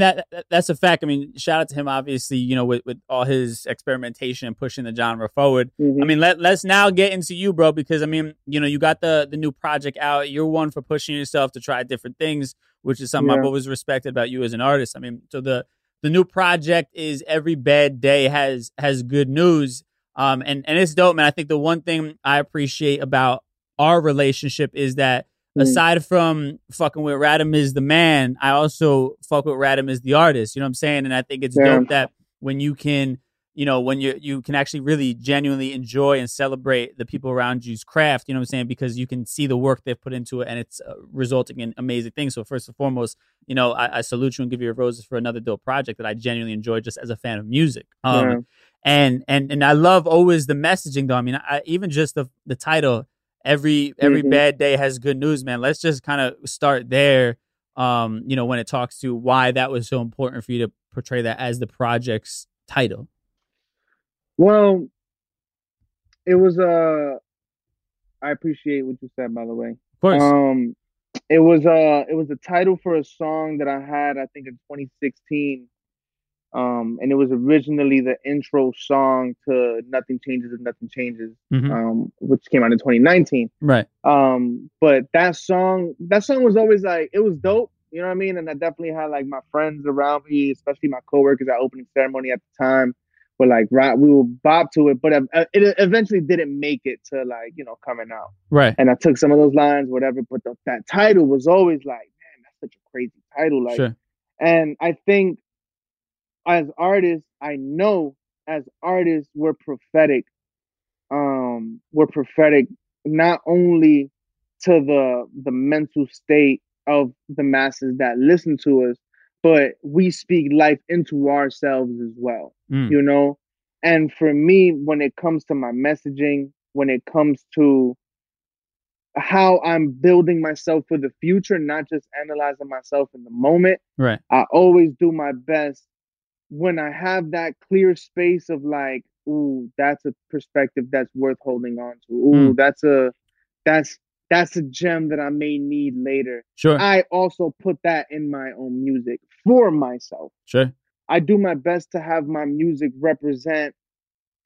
that's a fact. I mean, shout out to him, obviously, you know, with all his experimentation and pushing the genre forward. I mean, let's now get into you, bro, because I mean, you know, you got the new project out. You're one for pushing yourself to try different things, which is something I've always respected about you as an artist. I mean, so the new project is Every Bad Day Has Good News. And it's dope, man. I think the one thing I appreciate about our relationship is that aside from fucking with Radamiz the man, I also fuck with Radamiz the artist. You know what I'm saying? And I think it's dope that when you can, you know, when you can actually really genuinely enjoy and celebrate the people around you's craft. You know what I'm saying? Because you can see the work they've put into it, and it's resulting in amazing things. So first and foremost, you know, I salute you and give you your roses for another dope project that I genuinely enjoy just as a fan of music. And I love always the messaging though. I mean, even just the title. Every bad day has good news, man. Let's just kind of start there, you know, when it talks to why that was so important for you to portray that as the project's title. Well, it was I appreciate what you said, by the way. Of course. It was the title for a song that I had, I think, in 2016. And it was originally the intro song to Nothing Changes if Nothing Changes, which came out in 2019. Right. But that song was always like, it was dope. You know what I mean? And I definitely had like my friends around me, especially my coworkers at opening ceremony at the time, were like, right, we will bop to it. But it eventually didn't make it to like, you know, coming out. Right. And I took some of those lines, whatever. But that title was always like, man, that's such a crazy title. Like, and I think, as artists, we're prophetic. We're prophetic not only to the mental state of the masses that listen to us, but we speak life into ourselves as well, you know? And for me, when it comes to my messaging, when it comes to how I'm building myself for the future, not just analyzing myself in the moment, right? I always do my best when I have that clear space of like, ooh, that's a perspective that's worth holding on to. Ooh, that's a gem that I may need later. Sure. I also put that in my own music for myself. Sure. I do my best to have my music represent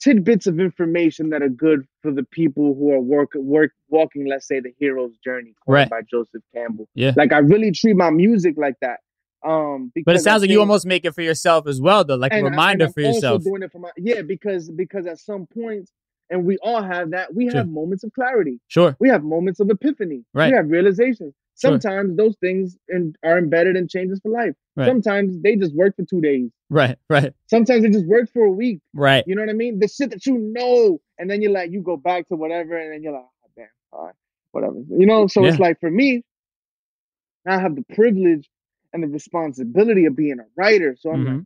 tidbits of information that are good for the people who are walking, let's say, the hero's journey by Joseph Campbell. Yeah. Like I really treat my music like that. But it sounds like you almost make it for yourself as well, though, like a reminder for yourself. Also doing it for because at some point, and we all have that, we have moments of clarity. Sure. We have moments of epiphany. Right. We have realizations. Sometimes those things are embedded in changes for life. Right. Sometimes they just work for 2 days. Right. Sometimes they just work for a week. Right. You know what I mean? The shit that you know, and then you're like, you go back to whatever, and then you're like, oh, damn, all right, whatever. You know, so it's like for me, I have the privilege and the responsibility of being a writer. So I'm like,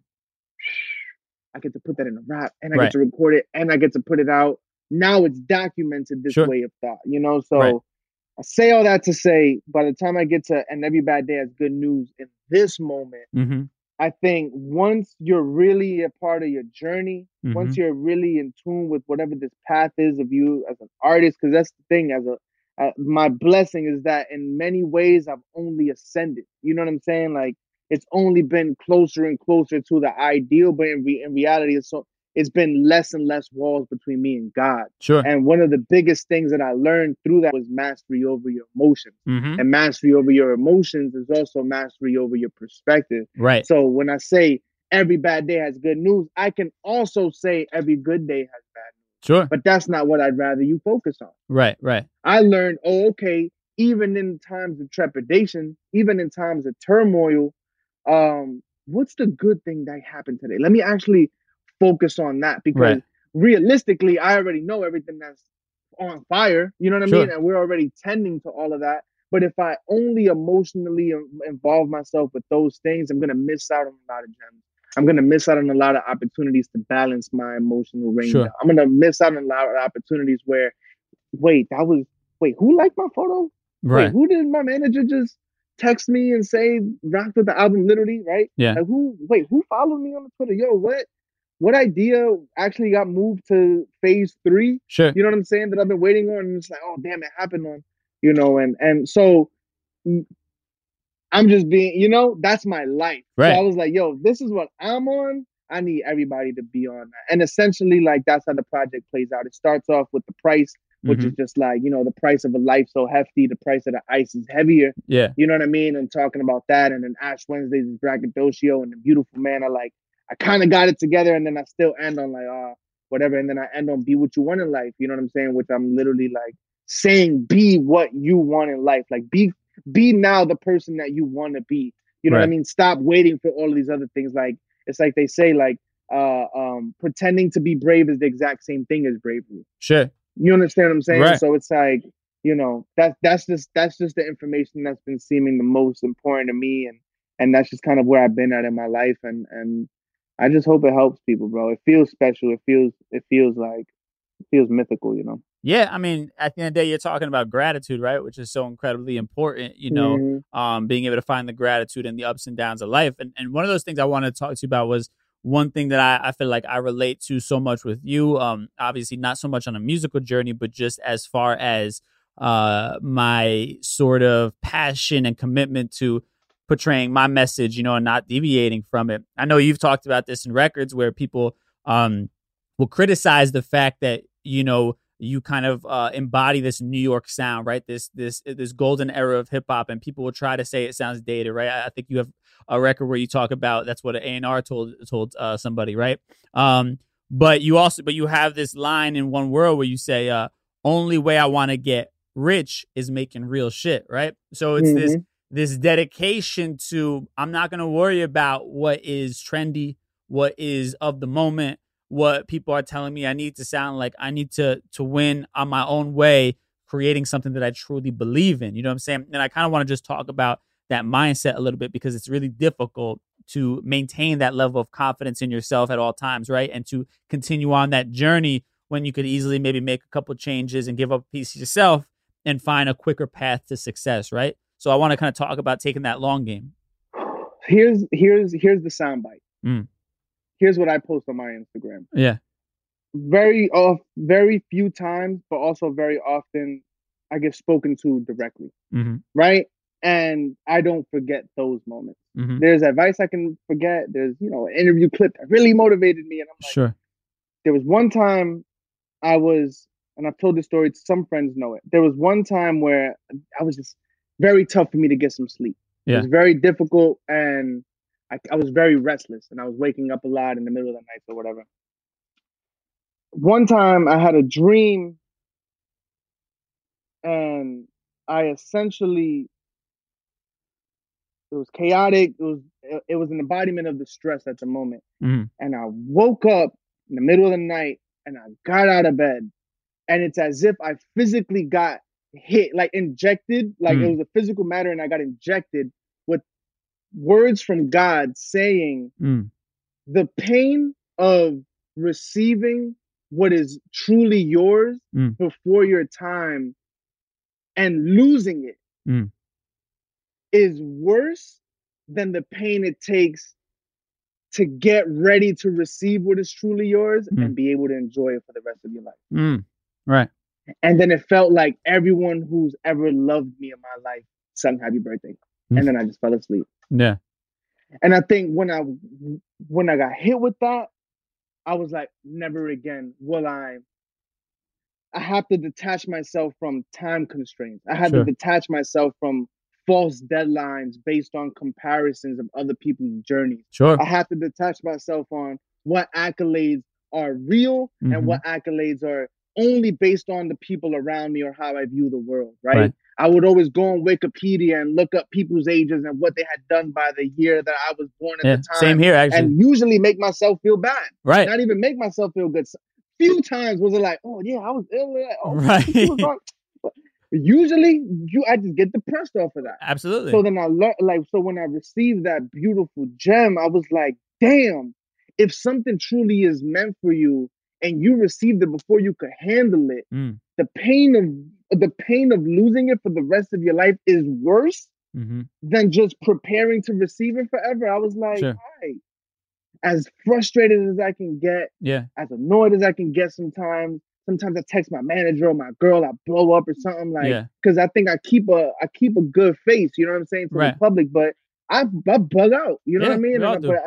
I get to put that in a rap, and I get to record it, and I get to put it out. Now it's documented this way of thought, you know? So I say all that to say, by the time I get to And Every Bad Day Has Good News in this moment, I think once you're really a part of your journey, mm-hmm. once you're really in tune with whatever this path is of you as an artist, because that's the thing, as a my blessing is that in many ways I've only ascended. You know what I'm saying? Like, it's only been closer and closer to the ideal, but in reality, it's been less and less walls between me and God. Sure. And one of the biggest things that I learned through that was mastery over your emotions. Mm-hmm. And mastery over your emotions is also mastery over your perspective. Right. So when I say every bad day has good news, I can also say every good day has bad news. Sure. But that's not what I'd rather you focus on. Right, right. I learned, even in times of trepidation, even in times of turmoil, what's the good thing that happened today? Let me actually focus on that, because realistically, I already know everything that's on fire. You know what I mean? And we're already tending to all of that. But if I only emotionally involve myself with those things, I'm going to miss out on a lot of gems. I'm going to miss out on a lot of opportunities to balance my emotional range. Sure. I'm going to miss out on a lot of opportunities where, who liked my photo? Right. Wait, who did my manager just text me and say rocked with the album literally? Right. Yeah. Like, who followed me on the Twitter? Yo, what idea actually got moved to phase 3? Sure. You know what I'm saying? That I've been waiting on, and it's like, oh, damn, it happened on, you know, and so I'm just being, you know, that's my life. Right. So I was like, yo, this is what I'm on. I need everybody to be on that. And essentially, like, that's how the project plays out. It starts off with the price, which mm-hmm. is just like, you know, the price of a life so hefty, the price of the ice is heavier. Yeah. You know what I mean? And talking about that, and then Ash Wednesday's braggadocio and the beautiful man are like, I kind of got it together, and then I still end on like, whatever. And then I end on Be What You Want in Life. You know what I'm saying? Which I'm literally like saying, be what you want in life. Like, be now the person that you want to be. You know what I mean? Stop waiting for all of these other things. Like, it's like they say, like, pretending to be brave is the exact same thing as bravery. Sure. You understand what I'm saying? Right. So it's like, you know, that's just the information that's been seeming the most important to me. And that's just kind of where I've been at in my life. And I just hope it helps people, bro. It feels special. It feels mythical, you know? Yeah. I mean, at the end of the day, you're talking about gratitude, right? Which is so incredibly important, you know, mm-hmm. Being able to find the gratitude in the ups and downs of life. And one of those things I wanted to talk to you about was one thing that I feel like I relate to so much with you. Obviously not so much on a musical journey, but just as far as my sort of passion and commitment to portraying my message, you know, and not deviating from it. I know you've talked about this in records where people will criticize the fact that, you know, you kind of embody this New York sound, right? This golden era of hip hop, and people will try to say it sounds dated, right? I think you have a record where you talk about, that's what an A&R told somebody, right? But you have this line in One World where you say, only way I want to get rich is making real shit, right? So it's mm-hmm. this dedication to, I'm not going to worry about what is trendy, what is of the moment, what people are telling me I need to sound like. I need to win on my own way, creating something that I truly believe in. You know what I'm saying? And I kind of want to just talk about that mindset a little bit, because it's really difficult to maintain that level of confidence in yourself at all times, right? And to continue on that journey when you could easily maybe make a couple changes and give up a piece of yourself and find a quicker path to success, right? So I want to kind of talk about taking that long game. Here's the soundbite. Mm. Here's what I post on my Instagram. Yeah. Very few times, but also very often I get spoken to directly. Mm-hmm. Right? And I don't forget those moments. Mm-hmm. There's advice I can forget. There's, you know, an interview clip that really motivated me. And I'm like, sure. There was one time and I've told this story, some friends know it. There was one time where I was just, very tough for me to get some sleep. Yeah. It was very difficult, and I was very restless, and I was waking up a lot in the middle of the night or whatever. One time I had a dream, and it was chaotic. It was an embodiment of the stress at the moment. Mm. And I woke up in the middle of the night, and I got out of bed, and it's as if I physically got hit, like injected, like it was a physical matter, and I got injected with words from God saying, the pain of receiving what is truly yours before your time and losing it is worse than the pain it takes to get ready to receive what is truly yours and be able to enjoy it for the rest of your life. Right. And then it felt like everyone who's ever loved me in my life sung happy birthday. And then I just fell asleep. Yeah. And I think when I got hit with that, I was like, never again will I have to detach myself from time constraints. I had to detach myself from false deadlines based on comparisons of other people's journeys. I have to detach myself on what accolades are real and what accolades are only based on the people around me or how I view the world, right? I would always go on Wikipedia and look up people's ages and what they had done by the year that I was born at the time. Same here, actually. And usually make myself feel bad. Right. Not even make myself feel good. Few times was it like, oh, yeah, I was ill. Oh, right. Usually, I just get depressed off of that. Absolutely. So then I so when I received that beautiful gem, I was like, damn, if something truly is meant for you and you received it before you could handle it, the pain of losing it for the rest of your life is worse than just preparing to receive it forever. I was like, all right. As frustrated as I can get, as annoyed as I can get sometimes I text my manager or my girl, I blow up or something like, because I think I keep a good face, you know what I'm saying, to the public, but I bug out, you know what I mean? But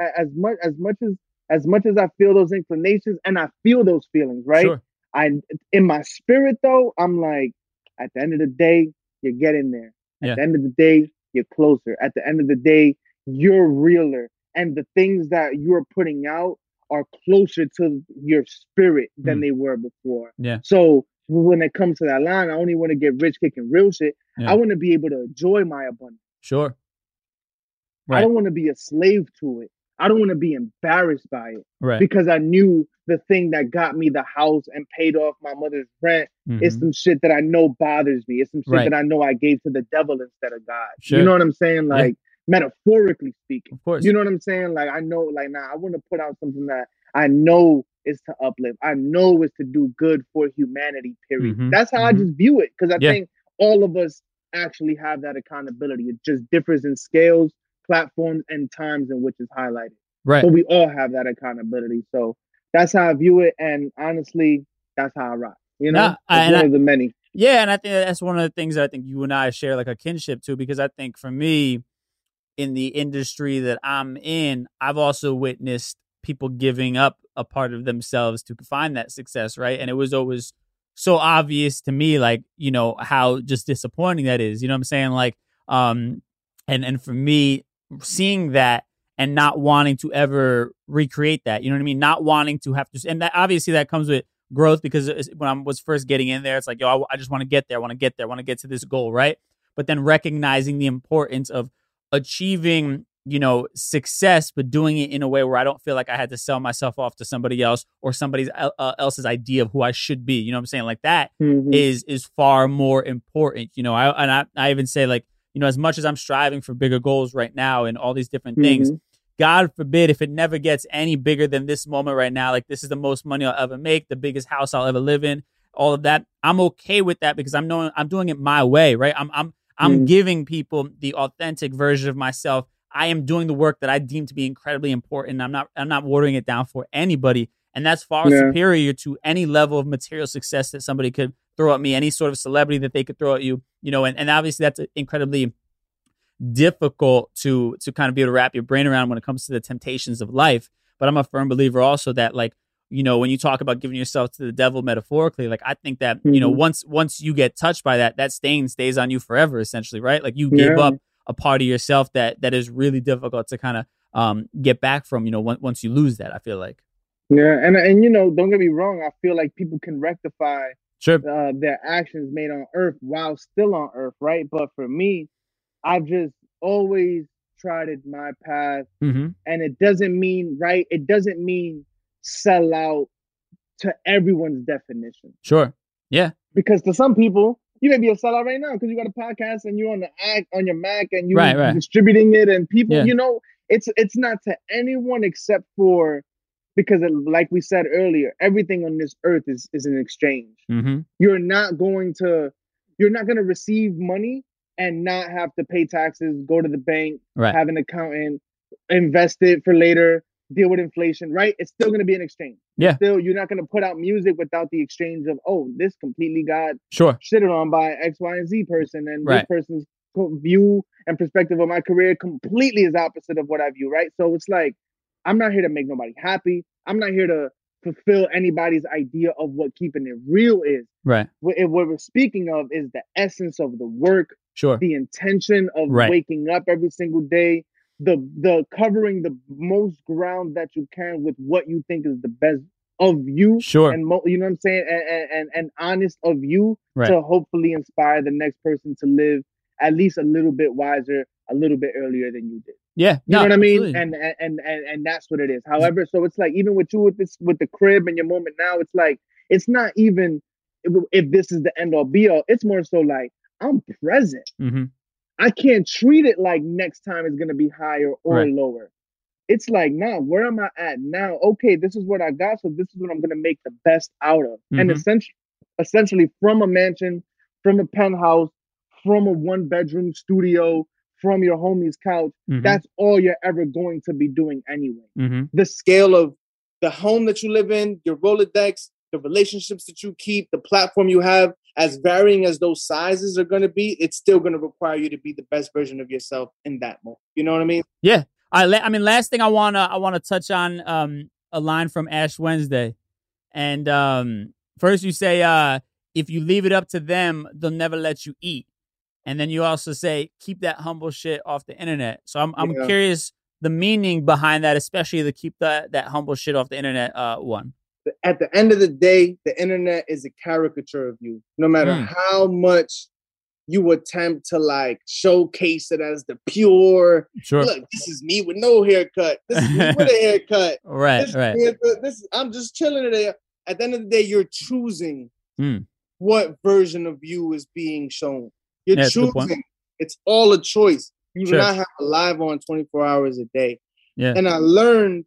as much as I feel those inclinations and I feel those feelings, right? I in my spirit though, I'm like, at the end of the day, you're getting there. At the end of the day, you're closer. At the end of the day, you're realer. And the things that you're putting out are closer to your spirit than they were before. So when it comes to that line, I only want to get rich kicking real shit. I want to be able to enjoy my abundance. I don't want to be a slave to it. I don't want to be embarrassed by it. Because I knew the thing that got me the house and paid off my mother's rent is some shit that I know bothers me. It's some shit that I know I gave to the devil instead of God. You know what I'm saying? Like, metaphorically speaking, of course. You know what I'm saying? Like, I know, like, I want to put out something that I know is to uplift. I know is to do good for humanity, period. That's how I just view it. Because I think all of us actually have that accountability. It just differs in scales, platforms, and times in which it's highlighted. But we all have that accountability. So that's how I view it. And honestly, that's how I rock. You know, one of the many. Yeah. And I think that's one of the things that I think you and I share like a kinship to, because I think for me, in the industry that I'm in, I've also witnessed people giving up a part of themselves to find that success, right? And it was always so obvious to me, like, you know, how just disappointing that is. You know what I'm saying? Like, and for me, seeing that and not wanting to ever recreate that, you know what I mean? Not wanting to have to, and that, obviously that comes with growth, because when I was first getting in there, it's like, yo, I just want to get there. I want to get there. I want to get to this goal, right? But then recognizing the importance of achieving, you know, success, but doing it in a way where I don't feel like I had to sell myself off to somebody else or somebody else's idea of who I should be. You know what I'm saying? Like that is far more important. You know, I even say, like, you know, as much as I'm striving for bigger goals right now and all these different things, God forbid if it never gets any bigger than this moment right now, like this is the most money I'll ever make, the biggest house I'll ever live in, all of that. I'm okay with that because I'm doing it my way, right? I'm giving people the authentic version of myself. I am doing the work that I deem to be incredibly important. I'm not watering it down for anybody. And that's far superior to any level of material success that somebody could throw at me, any sort of celebrity that they could throw at you, you know, and obviously that's incredibly difficult to kind of be able to wrap your brain around when it comes to the temptations of life. But I'm a firm believer also that, like, you know, when you talk about giving yourself to the devil metaphorically, like, I think that, you know, once you get touched by that, that stain stays on you forever, essentially, right? Like, you gave up a part of yourself that is really difficult to kind of get back from, you know, once you lose that, I feel like. Yeah, and you know, don't get me wrong, I feel like people can rectify their actions made on earth while still on earth, right? But for me, I've just always trotted my path, and it doesn't mean, right? It doesn't mean sell out to everyone's definition. Yeah. Because to some people, you may be a sellout right now because you got a podcast and you're on the on your Mac and you're distributing it, and people, you know, it's not to anyone except for, because it, like we said earlier, everything on this earth is an exchange. You're not going to receive money and not have to pay taxes, go to the bank, have an accountant, invest it for later, deal with inflation, right? It's still going to be an exchange. Yeah. Still, you're not going to put out music without the exchange of, oh, this completely got shitted on by X, Y, and Z person. And this person's view and perspective of my career completely is opposite of what I view, right? So it's like, I'm not here to make nobody happy. I'm not here to fulfill anybody's idea of what keeping it real is. Right. What we're speaking of is the essence of the work, the intention of waking up every single day, the covering the most ground that you can with what you think is the best of you, and you know what I'm saying, and honest of you, to hopefully inspire the next person to live at least a little bit wiser, a little bit earlier than you did. Yeah, you know what I mean. Absolutely. And that's what it is. However, so it's like, even with you with this, with the crib and your moment now, it's like, it's not even if this is the end all be all. It's more so like, I'm present. Mm-hmm. I can't treat it like next time is going to be higher or lower. It's like, nah, where am I at now? Okay, this is what I got, so this is what I'm going to make the best out of. Mm-hmm. And essentially from a mansion, from a penthouse, from a one-bedroom studio, from your homie's couch, mm-hmm. that's all you're ever going to be doing anyway. Mm-hmm. The scale of the home that you live in, your Rolodex, the relationships that you keep, the platform you have, as varying as those sizes are going to be, it's still going to require you to be the best version of yourself in that moment. You know what I mean? Yeah. I mean, last thing I want to touch on a line from Ash Wednesday. And first you say, if you leave it up to them, they'll never let you eat. And then you also say, keep that humble shit off the internet. So I'm curious the meaning behind that, especially the keep that humble shit off the internet one. At the end of the day, the internet is a caricature of you. No matter how much you attempt to like showcase it as the pure, look, this is me with no haircut. This is me with a haircut. I'm just chilling today. At the end of the day, you're choosing what version of you is being shown. You're choosing. It's all a choice. You do not have a live on 24 hours a day. Yeah. And I learned,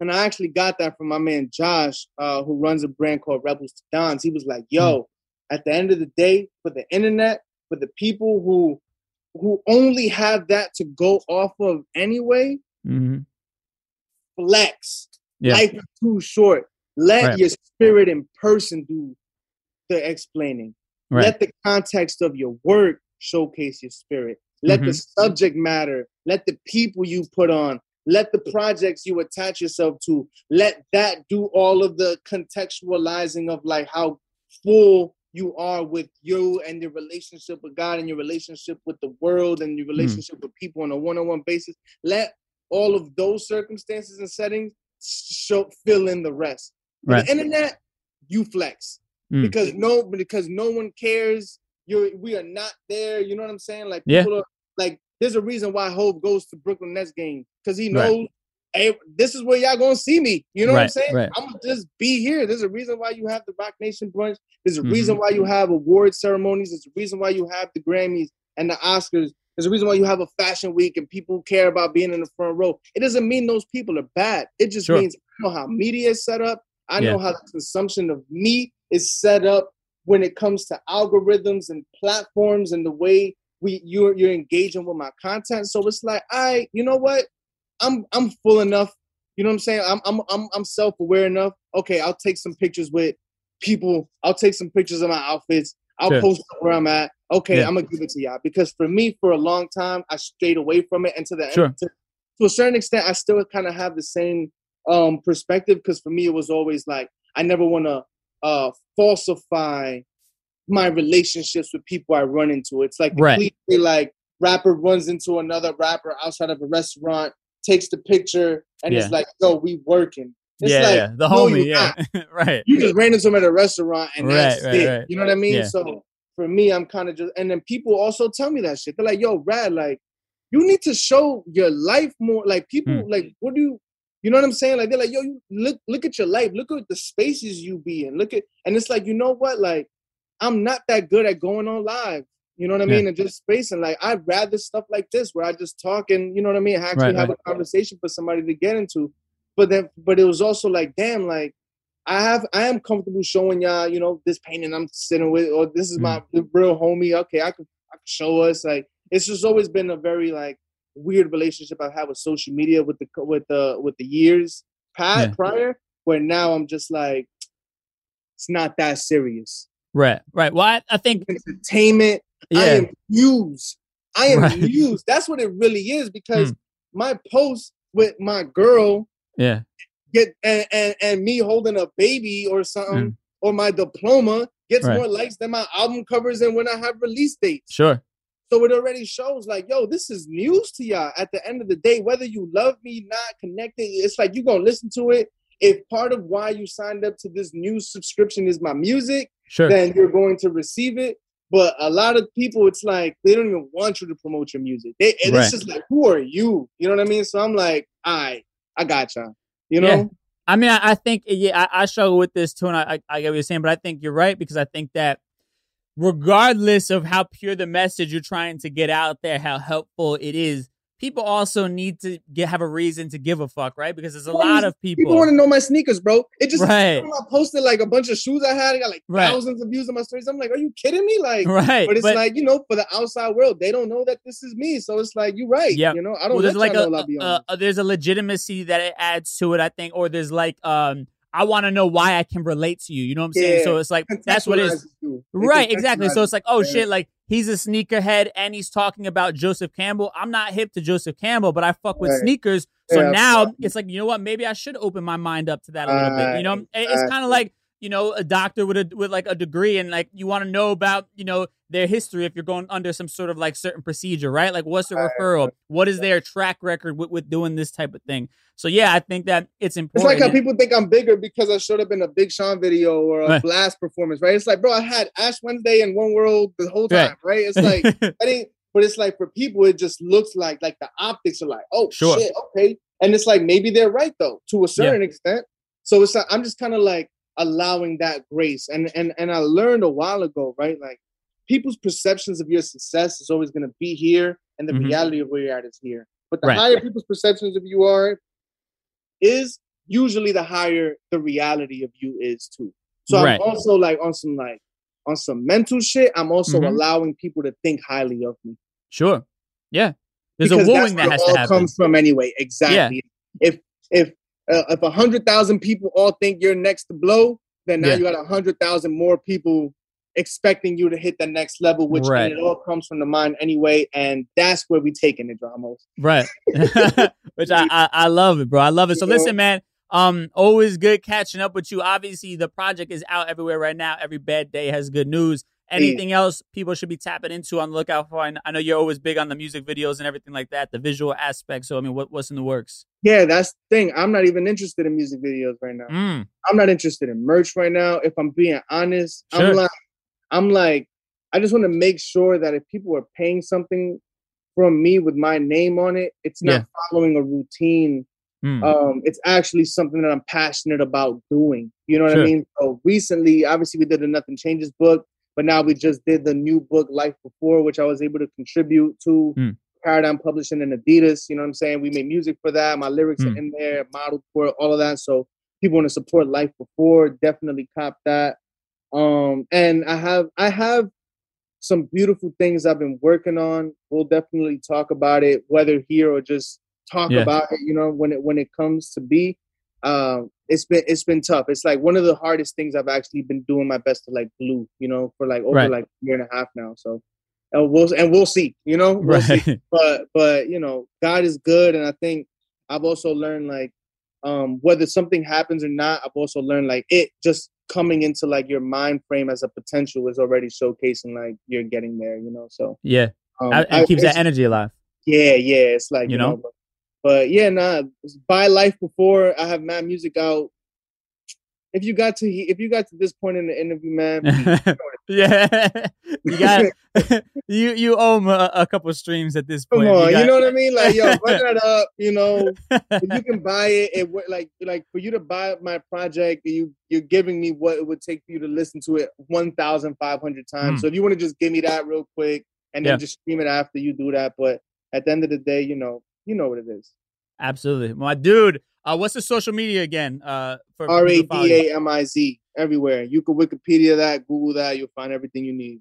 and I actually got that from my man, Josh, who runs a brand called Rebels to Dons. He was like, yo, at the end of the day, for the internet, for the people who only have that to go off of anyway, flex. Yeah. Life is too short. Let your spirit in person do the explaining. Right. Let the context of your work showcase your spirit. Let the subject matter, let the people you put on, let the projects you attach yourself to, let that do all of the contextualizing of like how full you are with you and your relationship with God and your relationship with the world and your relationship with people on a one-on-one basis. Let all of those circumstances and settings fill in the rest. Right. The internet, you flex because no one cares. We are not there. You know what I'm saying? Like people are like, there's a reason why Hope goes to Brooklyn Nets game, because he knows, hey, this is where y'all going to see me. You know what I'm saying? Right. I'm going to just be here. There's a reason why you have the Rock Nation brunch. There's a reason why you have award ceremonies. There's a reason why you have the Grammys and the Oscars. There's a reason why you have a fashion week and people care about being in the front row. It doesn't mean those people are bad. It just means I know how media is set up. I know how the consumption of me is set up when it comes to algorithms and platforms and the way you're engaging with my content. So it's like, you know what? I'm full enough. You know what I'm saying? I'm self-aware enough. Okay, I'll take some pictures with people. I'll take some pictures of my outfits. I'll post where I'm at. Okay, I'm gonna give it to y'all. Because for me, for a long time, I strayed away from it. And to the end, to a certain extent, I still kind of have the same perspective, because for me it was always like, I never wanna falsify my relationships with people I run into. It's like completely like rapper runs into another rapper outside of a restaurant, takes the picture, and it's like, yo, we working. It's the homie, you just ran into him at a restaurant, and that's it. You know what I mean? Yeah. So for me, I'm kind of just, and then people also tell me that shit. They're like, yo, Rad, like, you need to show your life more. Like people, like, what do you know what I'm saying? Like they're like, yo, you look at your life, look at the spaces you be in, and it's like, you know what, like, I'm not that good at going on live, you know what I mean? And just spacing. Like, I'd rather stuff like this where I just talk and, you know what I mean, I actually have a conversation for somebody to get into. But it was also like, damn, like, I am comfortable showing y'all, you know, this painting I'm sitting with, or this is my real homie. Okay, I could show us. Like, it's just always been a very, like, weird relationship I had with social media with the years prior, where now I'm just like, it's not that serious. Right. Well, I think entertainment. Yeah. I am used. That's what it really is, because my post with my girl, and me holding a baby or something, or my diploma gets more likes than my album covers and when I have release dates. Sure. So it already shows like, yo, this is news to y'all. At the end of the day, whether you love me, not connected, it's like you're going to listen to it. If part of why you signed up to this news subscription is my music, then you're going to receive it. But a lot of people, it's like, they don't even want you to promote your music. It's just like, who are you? You know what I mean? So I'm like, I gotcha. You know? Yeah. I mean, I think, I struggle with this too, and I get what you're saying, but I think you're right, because I think that regardless of how pure the message you're trying to get out there, how helpful it is, people also need to have a reason to give a fuck, right? Because there's a lot of people. People want to know my sneakers, bro. It just, I posted like a bunch of shoes I had. I got like thousands of views on my stories. I'm like, are you kidding me? Like, but it's like, you know, for the outside world, they don't know that this is me. So it's like, you're right. Yeah. You know, I don't there's a legitimacy that it adds to it, I think. Or there's like, I want to know why I can relate to you. You know what I'm saying? So it's like, that's what it is. Right. Exactly. So it's like, oh shit, like, he's a sneakerhead and he's talking about Joseph Campbell. I'm not hip to Joseph Campbell, but I fuck with sneakers. So now it's like, you know what? Maybe I should open my mind up to that a little bit. You know, it's kind of like, you know, a doctor with like a degree, and like you want to know about, you know, their history if you're going under some sort of like certain procedure, right? Like what's the referral? What is their track record with doing this type of thing? So yeah, I think that it's important. It's like how people think I'm bigger because I showed up in a Big Sean video or a Blast performance, right? It's like, bro, I had Ash Wednesday and One World the whole time, right? It's like, but it's like for people, it just looks like the optics are like, oh shit, okay. And it's like, maybe they're right though, to a certain extent. So it's like, I'm just kind of like allowing that grace. And I learned a while ago, right? Like, people's perceptions of your success is always going to be here, and the reality of where you're at is here. But the higher people's perceptions of you are is usually the higher the reality of you is too. So I'm also on some mental shit, I'm also allowing people to think highly of me. Sure. Yeah. There's because a wooing that has to happen. Comes from anyway. Exactly. Yeah. If 100,000 people all think you're next to blow, then now you got 100,000 more people expecting you to hit the next level, which it all comes from the mind anyway. And that's where we taking it, Dramos. Right. Which I love it, bro. I love it. So listen, man, always good catching up with you. Obviously, the project is out everywhere right now. Every Bad Day Has Good News. Anything else people should be tapping into on the lookout for? I know you're always big on the music videos and everything like that, the visual aspect. So, I mean, what's in the works? Yeah, that's the thing. I'm not even interested in music videos right now. I'm not interested in merch right now. If I'm being honest, I'm like, I just want to make sure that if people are paying something from me with my name on it, it's not following a routine. It's actually something that I'm passionate about doing. You know what I mean? So recently, obviously, we did the Nothing Changes book, but now we just did the new book, Life Before, which I was able to contribute to Paradigm Publishing and Adidas. You know what I'm saying? We made music for that. My lyrics are in there, modeled for it, all of that. So people want to support Life Before, definitely cop that. And I have some beautiful things I've been working on. We'll definitely talk about it, whether here or just talk about it, you know, when it comes to be. It's been tough. It's like one of the hardest things I've actually been doing my best to like glue, you know, for like over like a year and a half now. So and we'll see, you know, we'll see. But you know, God is good, and I think I've also learned like whether something happens or not, I've also learned like it just coming into like your mind frame as a potential is already showcasing like you're getting there, you know. So yeah, it keeps that energy alive. Yeah, it's like you know. But yeah, buy Life Before. I have mad music out. If you got to this point in the interview, man, please, you got you owe me a couple streams at this point. Come on, you know what I mean? Like, yo, run that up. You know, if you can buy it. Like for you to buy my project, you're giving me what it would take for you to listen to it 1,500 times. So if you want to just give me that real quick and then just stream it after, you do that. But at the end of the day, you know what it is. Absolutely, my dude. What's the social media again? For RADAMIZ everywhere. You can Wikipedia that, Google that. You'll find everything you need.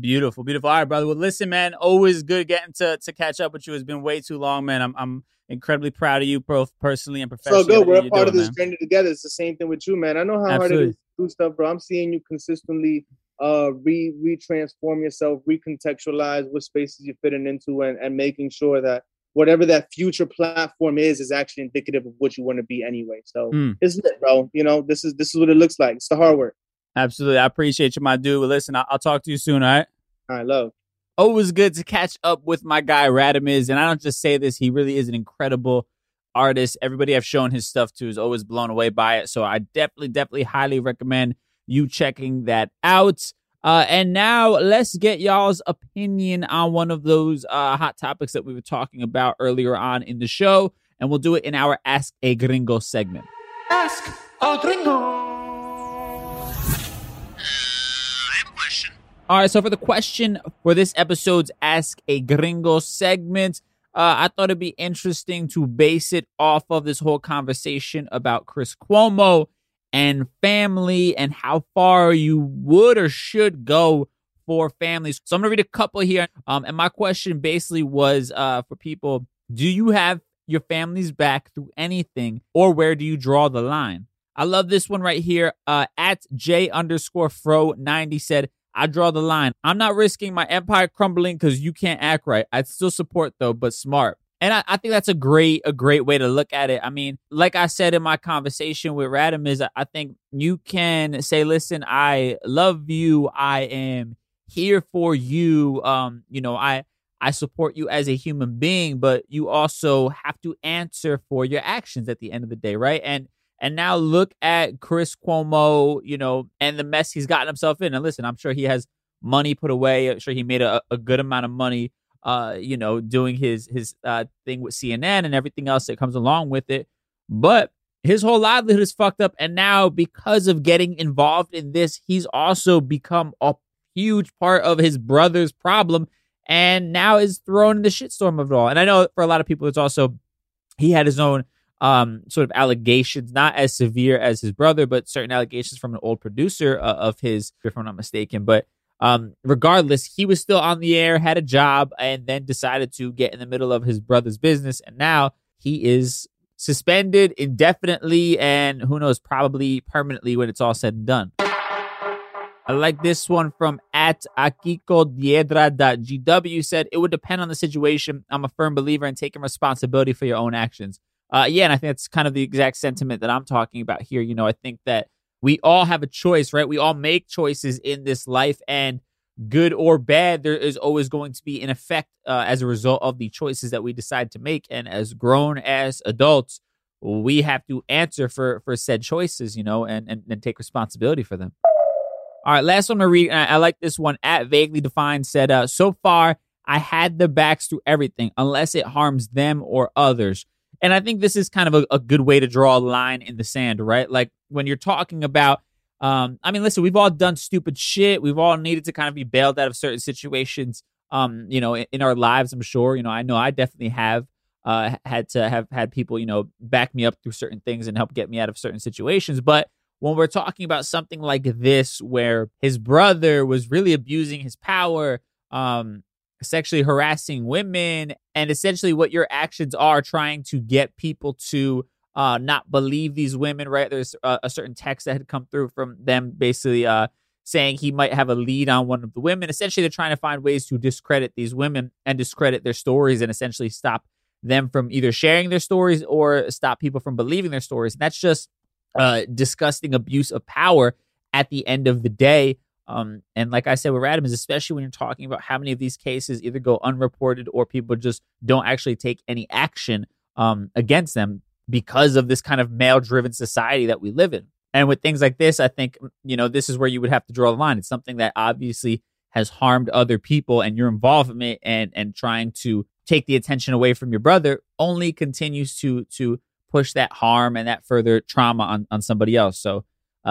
Beautiful, beautiful. All right, brother. Well, listen, man, always good getting to catch up with you. It's been way too long, man. I'm incredibly proud of you both personally and professionally. So good. We're a part of this journey together. It's the same thing with you, man. I know how hard it is to do stuff, bro. I'm seeing you consistently retransform yourself, recontextualize what spaces you're fitting into, and making sure that whatever that future platform is actually indicative of what you want to be anyway. So it's lit, bro. You know, this is what it looks like. It's the hard work. Absolutely. I appreciate you, my dude. Well, listen, I'll talk to you soon, all right? All right, love. Always good to catch up with my guy, Radamiz. And I don't just say this, he really is an incredible artist. Everybody I've shown his stuff to is always blown away by it. So I definitely highly recommend you checking that out. And now let's get y'all's opinion on one of those hot topics that we were talking about earlier on in the show. And we'll do it in our Ask a Gringo segment. Ask a Gringo. All right, so for the question for this episode's Ask a Gringo segment, I thought it'd be interesting to base it off of this whole conversation about Chris Cuomo and family and how far you would or should go for families. So I'm going to read a couple here. And my question basically was for people, do you have your family's back through anything, or where do you draw the line? I love this one right here. At J_Fro90 said, I draw the line. I'm not risking my empire crumbling because you can't act right. I'd still support, though, but smart. And I think that's a great way to look at it. I mean, like I said in my conversation with Radamiz, I think you can say, listen, I love you. I am here for you. You know, I support you as a human being, but you also have to answer for your actions at the end of the day, right? And now look at Chris Cuomo, you know, and the mess he's gotten himself in. And listen, I'm sure he has money put away. I'm sure he made a good amount of money, you know, doing his thing with CNN and everything else that comes along with it. But his whole livelihood is fucked up. And now because of getting involved in this, he's also become a huge part of his brother's problem and now is thrown in the shitstorm of it all. And I know for a lot of people, it's also he had his own sort of allegations, not as severe as his brother, but certain allegations from an old producer of his, if I'm not mistaken. But regardless, he was still on the air, had a job, and then decided to get in the middle of his brother's business. And now he is suspended indefinitely and who knows, probably permanently when it's all said and done. I like this one from at akikodiedra.gw said, it would depend on the situation. I'm a firm believer in taking responsibility for your own actions. Yeah, and I think that's kind of the exact sentiment that I'm talking about here. You know, I think that we all have a choice, right? We all make choices in this life, and good or bad, there is always going to be an effect as a result of the choices that we decide to make. And as grown as adults, we have to answer for said choices, you know, and take responsibility for them. All right, last one to read. I like this one. At Vaguely Defined said, so far, I had the backs through everything unless it harms them or others. And I think this is kind of a good way to draw a line in the sand, right? Like when you're talking about, I mean, listen, we've all done stupid shit. We've all needed to kind of be bailed out of certain situations, you know, in our lives, I'm sure. You know I definitely have had people, you know, back me up through certain things and help get me out of certain situations. But when we're talking about something like this, where his brother was really abusing his power, sexually harassing women, and essentially what your actions are trying to get people to not believe these women, right? There's a certain text that had come through from them basically saying he might have a lead on one of the women. Essentially, they're trying to find ways to discredit these women and discredit their stories and essentially stop them from either sharing their stories or stop people from believing their stories. And that's just disgusting abuse of power at the end of the day. And like I said with Radamiz, especially when you're talking about how many of these cases either go unreported or people just don't actually take any action against them because of this kind of male-driven society that we live in. And with things like this, I think, you know, this is where you would have to draw the line. It's something that obviously has harmed other people, and your involvement and trying to take the attention away from your brother only continues to push that harm and that further trauma on somebody else. So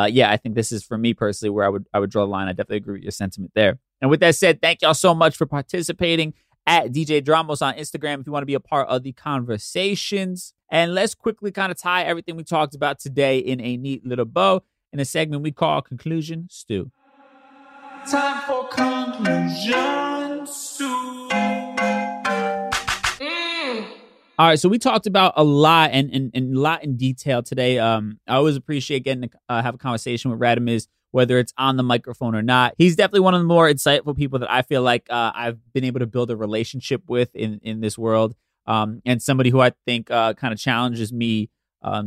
yeah, I think this is, for me personally, where I would draw the line. I definitely agree with your sentiment there. And with that said, thank y'all so much for participating at DJ Dramos on Instagram if you want to be a part of the conversations. And let's quickly kind of tie everything we talked about today in a neat little bow in a segment we call Conclusion Stew. time for conclusions soon. All right, so we talked about a lot and a lot in detail today. I always appreciate getting to have a conversation with Radamiz, whether it's on the microphone or not. He's definitely one of the more insightful people that I feel like I've been able to build a relationship with in this world, and somebody who I think kind of challenges me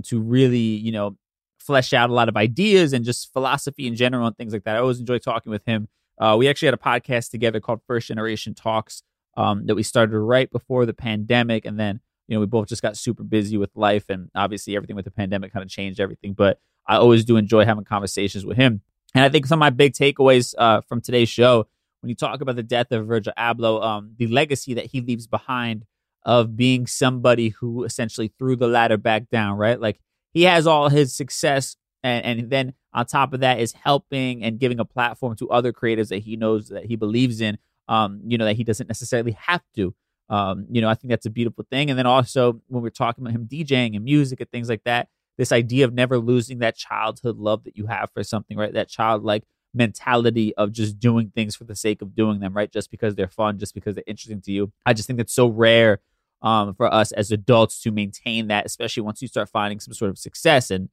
to really, you know, flesh out a lot of ideas and just philosophy in general and things like that. I always enjoy talking with him. We actually had a podcast together called First Generation Talks that we started right before the pandemic, and then, you know, we both just got super busy with life, and obviously everything with the pandemic kind of changed everything. But I always do enjoy having conversations with him. And I think some of my big takeaways from today's show, when you talk about the death of Virgil Abloh, the legacy that he leaves behind of being somebody who essentially threw the ladder back down, right? Like, he has all his success, and then on top of that is helping and giving a platform to other creatives that he knows, that he believes in, you know, that he doesn't necessarily have to. You know, I think that's a beautiful thing. And then also when we're talking about him DJing and music and things like that, this idea of never losing that childhood love that you have for something, right? That childlike mentality of just doing things for the sake of doing them, right? Just because they're fun, just because they're interesting to you. I just think that's so rare for us as adults to maintain that, especially once you start finding some sort of success and,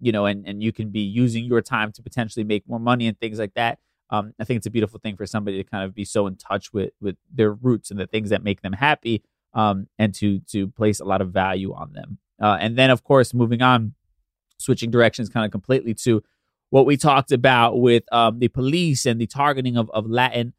you know, and you can be using your time to potentially make more money and things like that. I think it's a beautiful thing for somebody to kind of be so in touch with their roots and the things that make them happy, and to place a lot of value on them. And then, of course, moving on, switching directions kind of completely to what we talked about with the police and the targeting of Latin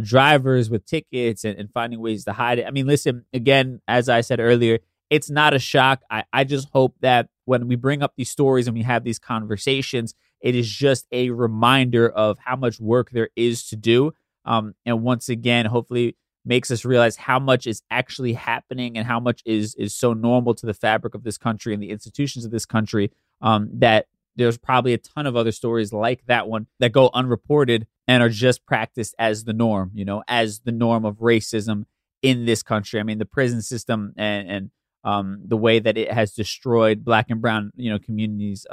drivers with tickets and finding ways to hide it. I mean, listen, again, as I said earlier, it's not a shock. I just hope that when we bring up these stories and we have these conversations, it is just a reminder of how much work there is to do. And once again, hopefully makes us realize how much is actually happening and how much is so normal to the fabric of this country and the institutions of this country, that there's probably a ton of other stories like that one that go unreported and are just practiced as the norm, you know, as the norm of racism in this country. I mean, the prison system and the way that it has destroyed Black and brown, you know, communities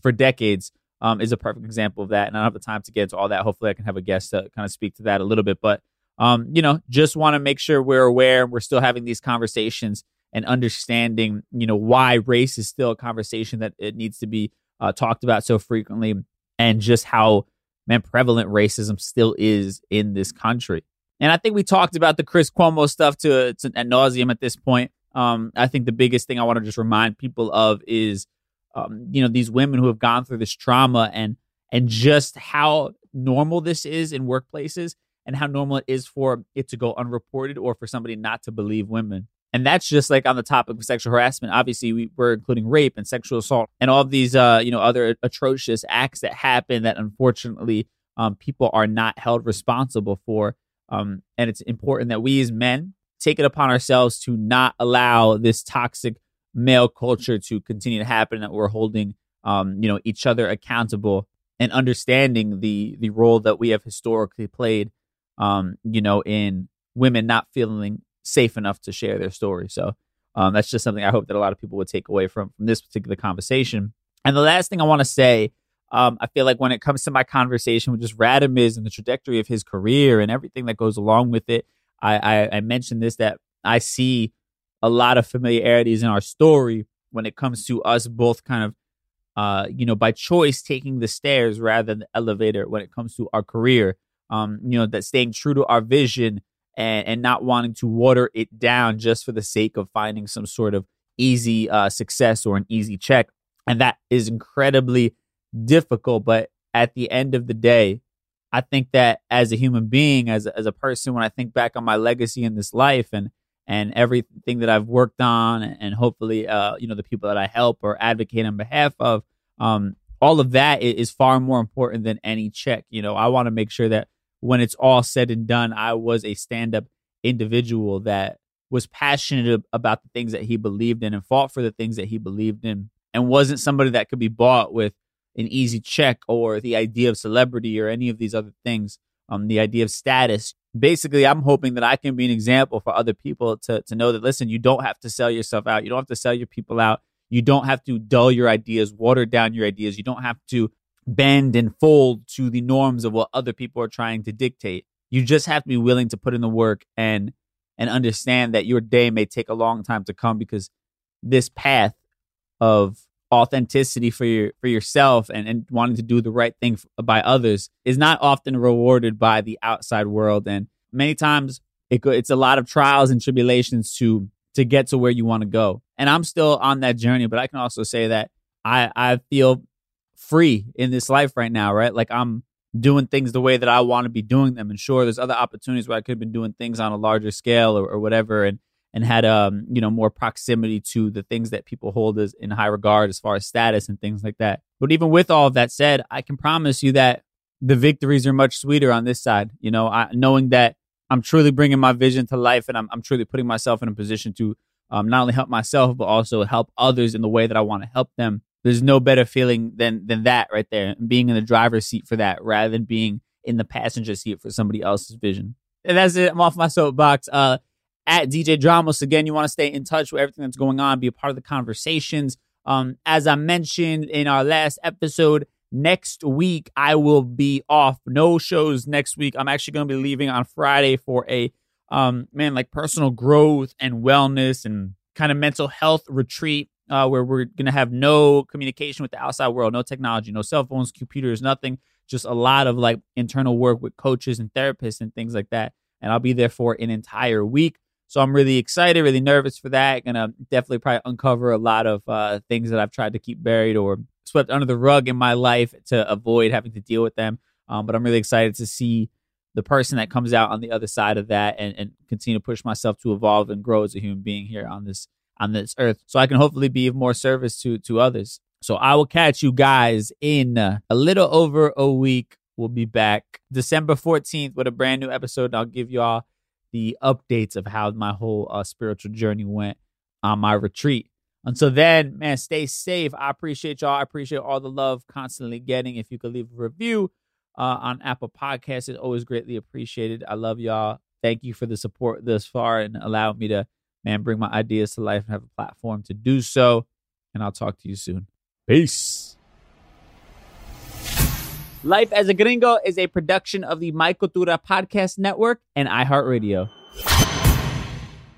for decades, is a perfect example of that. And I don't have the time to get into all that. Hopefully I can have a guest to kind of speak to that a little bit. But, you know, just want to make sure we're aware and we're still having these conversations and understanding, you know, why race is still a conversation that it needs to be talked about so frequently, and just how, man, prevalent racism still is in this country. And I think we talked about the Chris Cuomo stuff to ad nauseum at this point. I think the biggest thing I want to just remind people of is, you know, these women who have gone through this trauma and just how normal this is in workplaces and how normal it is for it to go unreported or for somebody not to believe women. And that's just like on the topic of sexual harassment. Obviously, we're including rape and sexual assault and all of these, you know, other atrocious acts that happen that unfortunately people are not held responsible for. And it's important that we as men take it upon ourselves to not allow this toxic male culture to continue to happen, that we're holding, you know, each other accountable and understanding the role that we have historically played, you know, in women not feeling safe enough to share their story. So that's just something I hope that a lot of people would take away from this particular conversation. And the last thing I want to say, I feel like when it comes to my conversation with just Radamiz and the trajectory of his career and everything that goes along with it, I mentioned this, that I see a lot of familiarities in our story when it comes to us both kind of, you know, by choice taking the stairs rather than the elevator when it comes to our career, you know, that staying true to our vision and not wanting to water it down just for the sake of finding some sort of easy success or an easy check. And that is incredibly difficult. But at the end of the day, I think that as a human being, as a person, when I think back on my legacy in this life and everything that I've worked on, and hopefully, you know, the people that I help or advocate on behalf of, all of that is far more important than any check. You know, I want to make sure that when it's all said and done, I was a stand-up individual that was passionate about the things that he believed in and fought for the things that he believed in, and wasn't somebody that could be bought with an easy check or the idea of celebrity or any of these other things, the idea of status. Basically, I'm hoping that I can be an example for other people to know that, listen, you don't have to sell yourself out. You don't have to sell your people out. You don't have to dull your ideas, water down your ideas. You don't have to bend and fold to the norms of what other people are trying to dictate. You just have to be willing to put in the work and understand that your day may take a long time to come, because this path of authenticity for yourself and wanting to do the right thing by others is not often rewarded by the outside world. And many times it's a lot of trials and tribulations to get to where you want to go. And I'm still on that journey, but I can also say that I feel free in this life right now, right? Like, I'm doing things the way that I want to be doing them. And sure, there's other opportunities where I could have been doing things on a larger scale or whatever, and had, more proximity to the things that people hold as in high regard as far as status and things like that. But even with all of that said, I can promise you that the victories are much sweeter on this side. You know, knowing that I'm truly bringing my vision to life, and I'm truly putting myself in a position to not only help myself, but also help others in the way that I want to help them. There's no better feeling than that right there, and being in the driver's seat for that rather than being in the passenger seat for somebody else's vision. And that's it. I'm off my soapbox. At DJ Dramos, again, you want to stay in touch with everything that's going on, be a part of the conversations. As I mentioned in our last episode, next week I will be off. No shows next week. I'm actually going to be leaving on Friday for a personal growth and wellness and kind of mental health retreat. Where we're going to have no communication with the outside world, no technology, no cell phones, computers, nothing. Just a lot of like internal work with coaches and therapists and things like that. And I'll be there for an entire week. So I'm really excited, really nervous for that. Going to definitely probably uncover a lot of things that I've tried to keep buried or swept under the rug in my life to avoid having to deal with them. But I'm really excited to see the person that comes out on the other side of that and continue to push myself to evolve and grow as a human being here on this earth, so I can hopefully be of more service to others. So I will catch you guys in a little over a week. We'll be back December 14th with a brand new episode. And I'll give y'all the updates of how my whole spiritual journey went on my retreat. Until then, man, stay safe. I appreciate y'all. I appreciate all the love constantly getting. If you could leave a review on Apple Podcasts, it's always greatly appreciated. I love y'all. Thank you for the support thus far and allowing me to bring my ideas to life and have a platform to do so. And I'll talk to you soon. Peace. Life as a Gringo is a production of the My Cultura Podcast Network and iHeartRadio.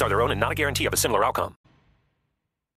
are their own and not a guarantee of a similar outcome.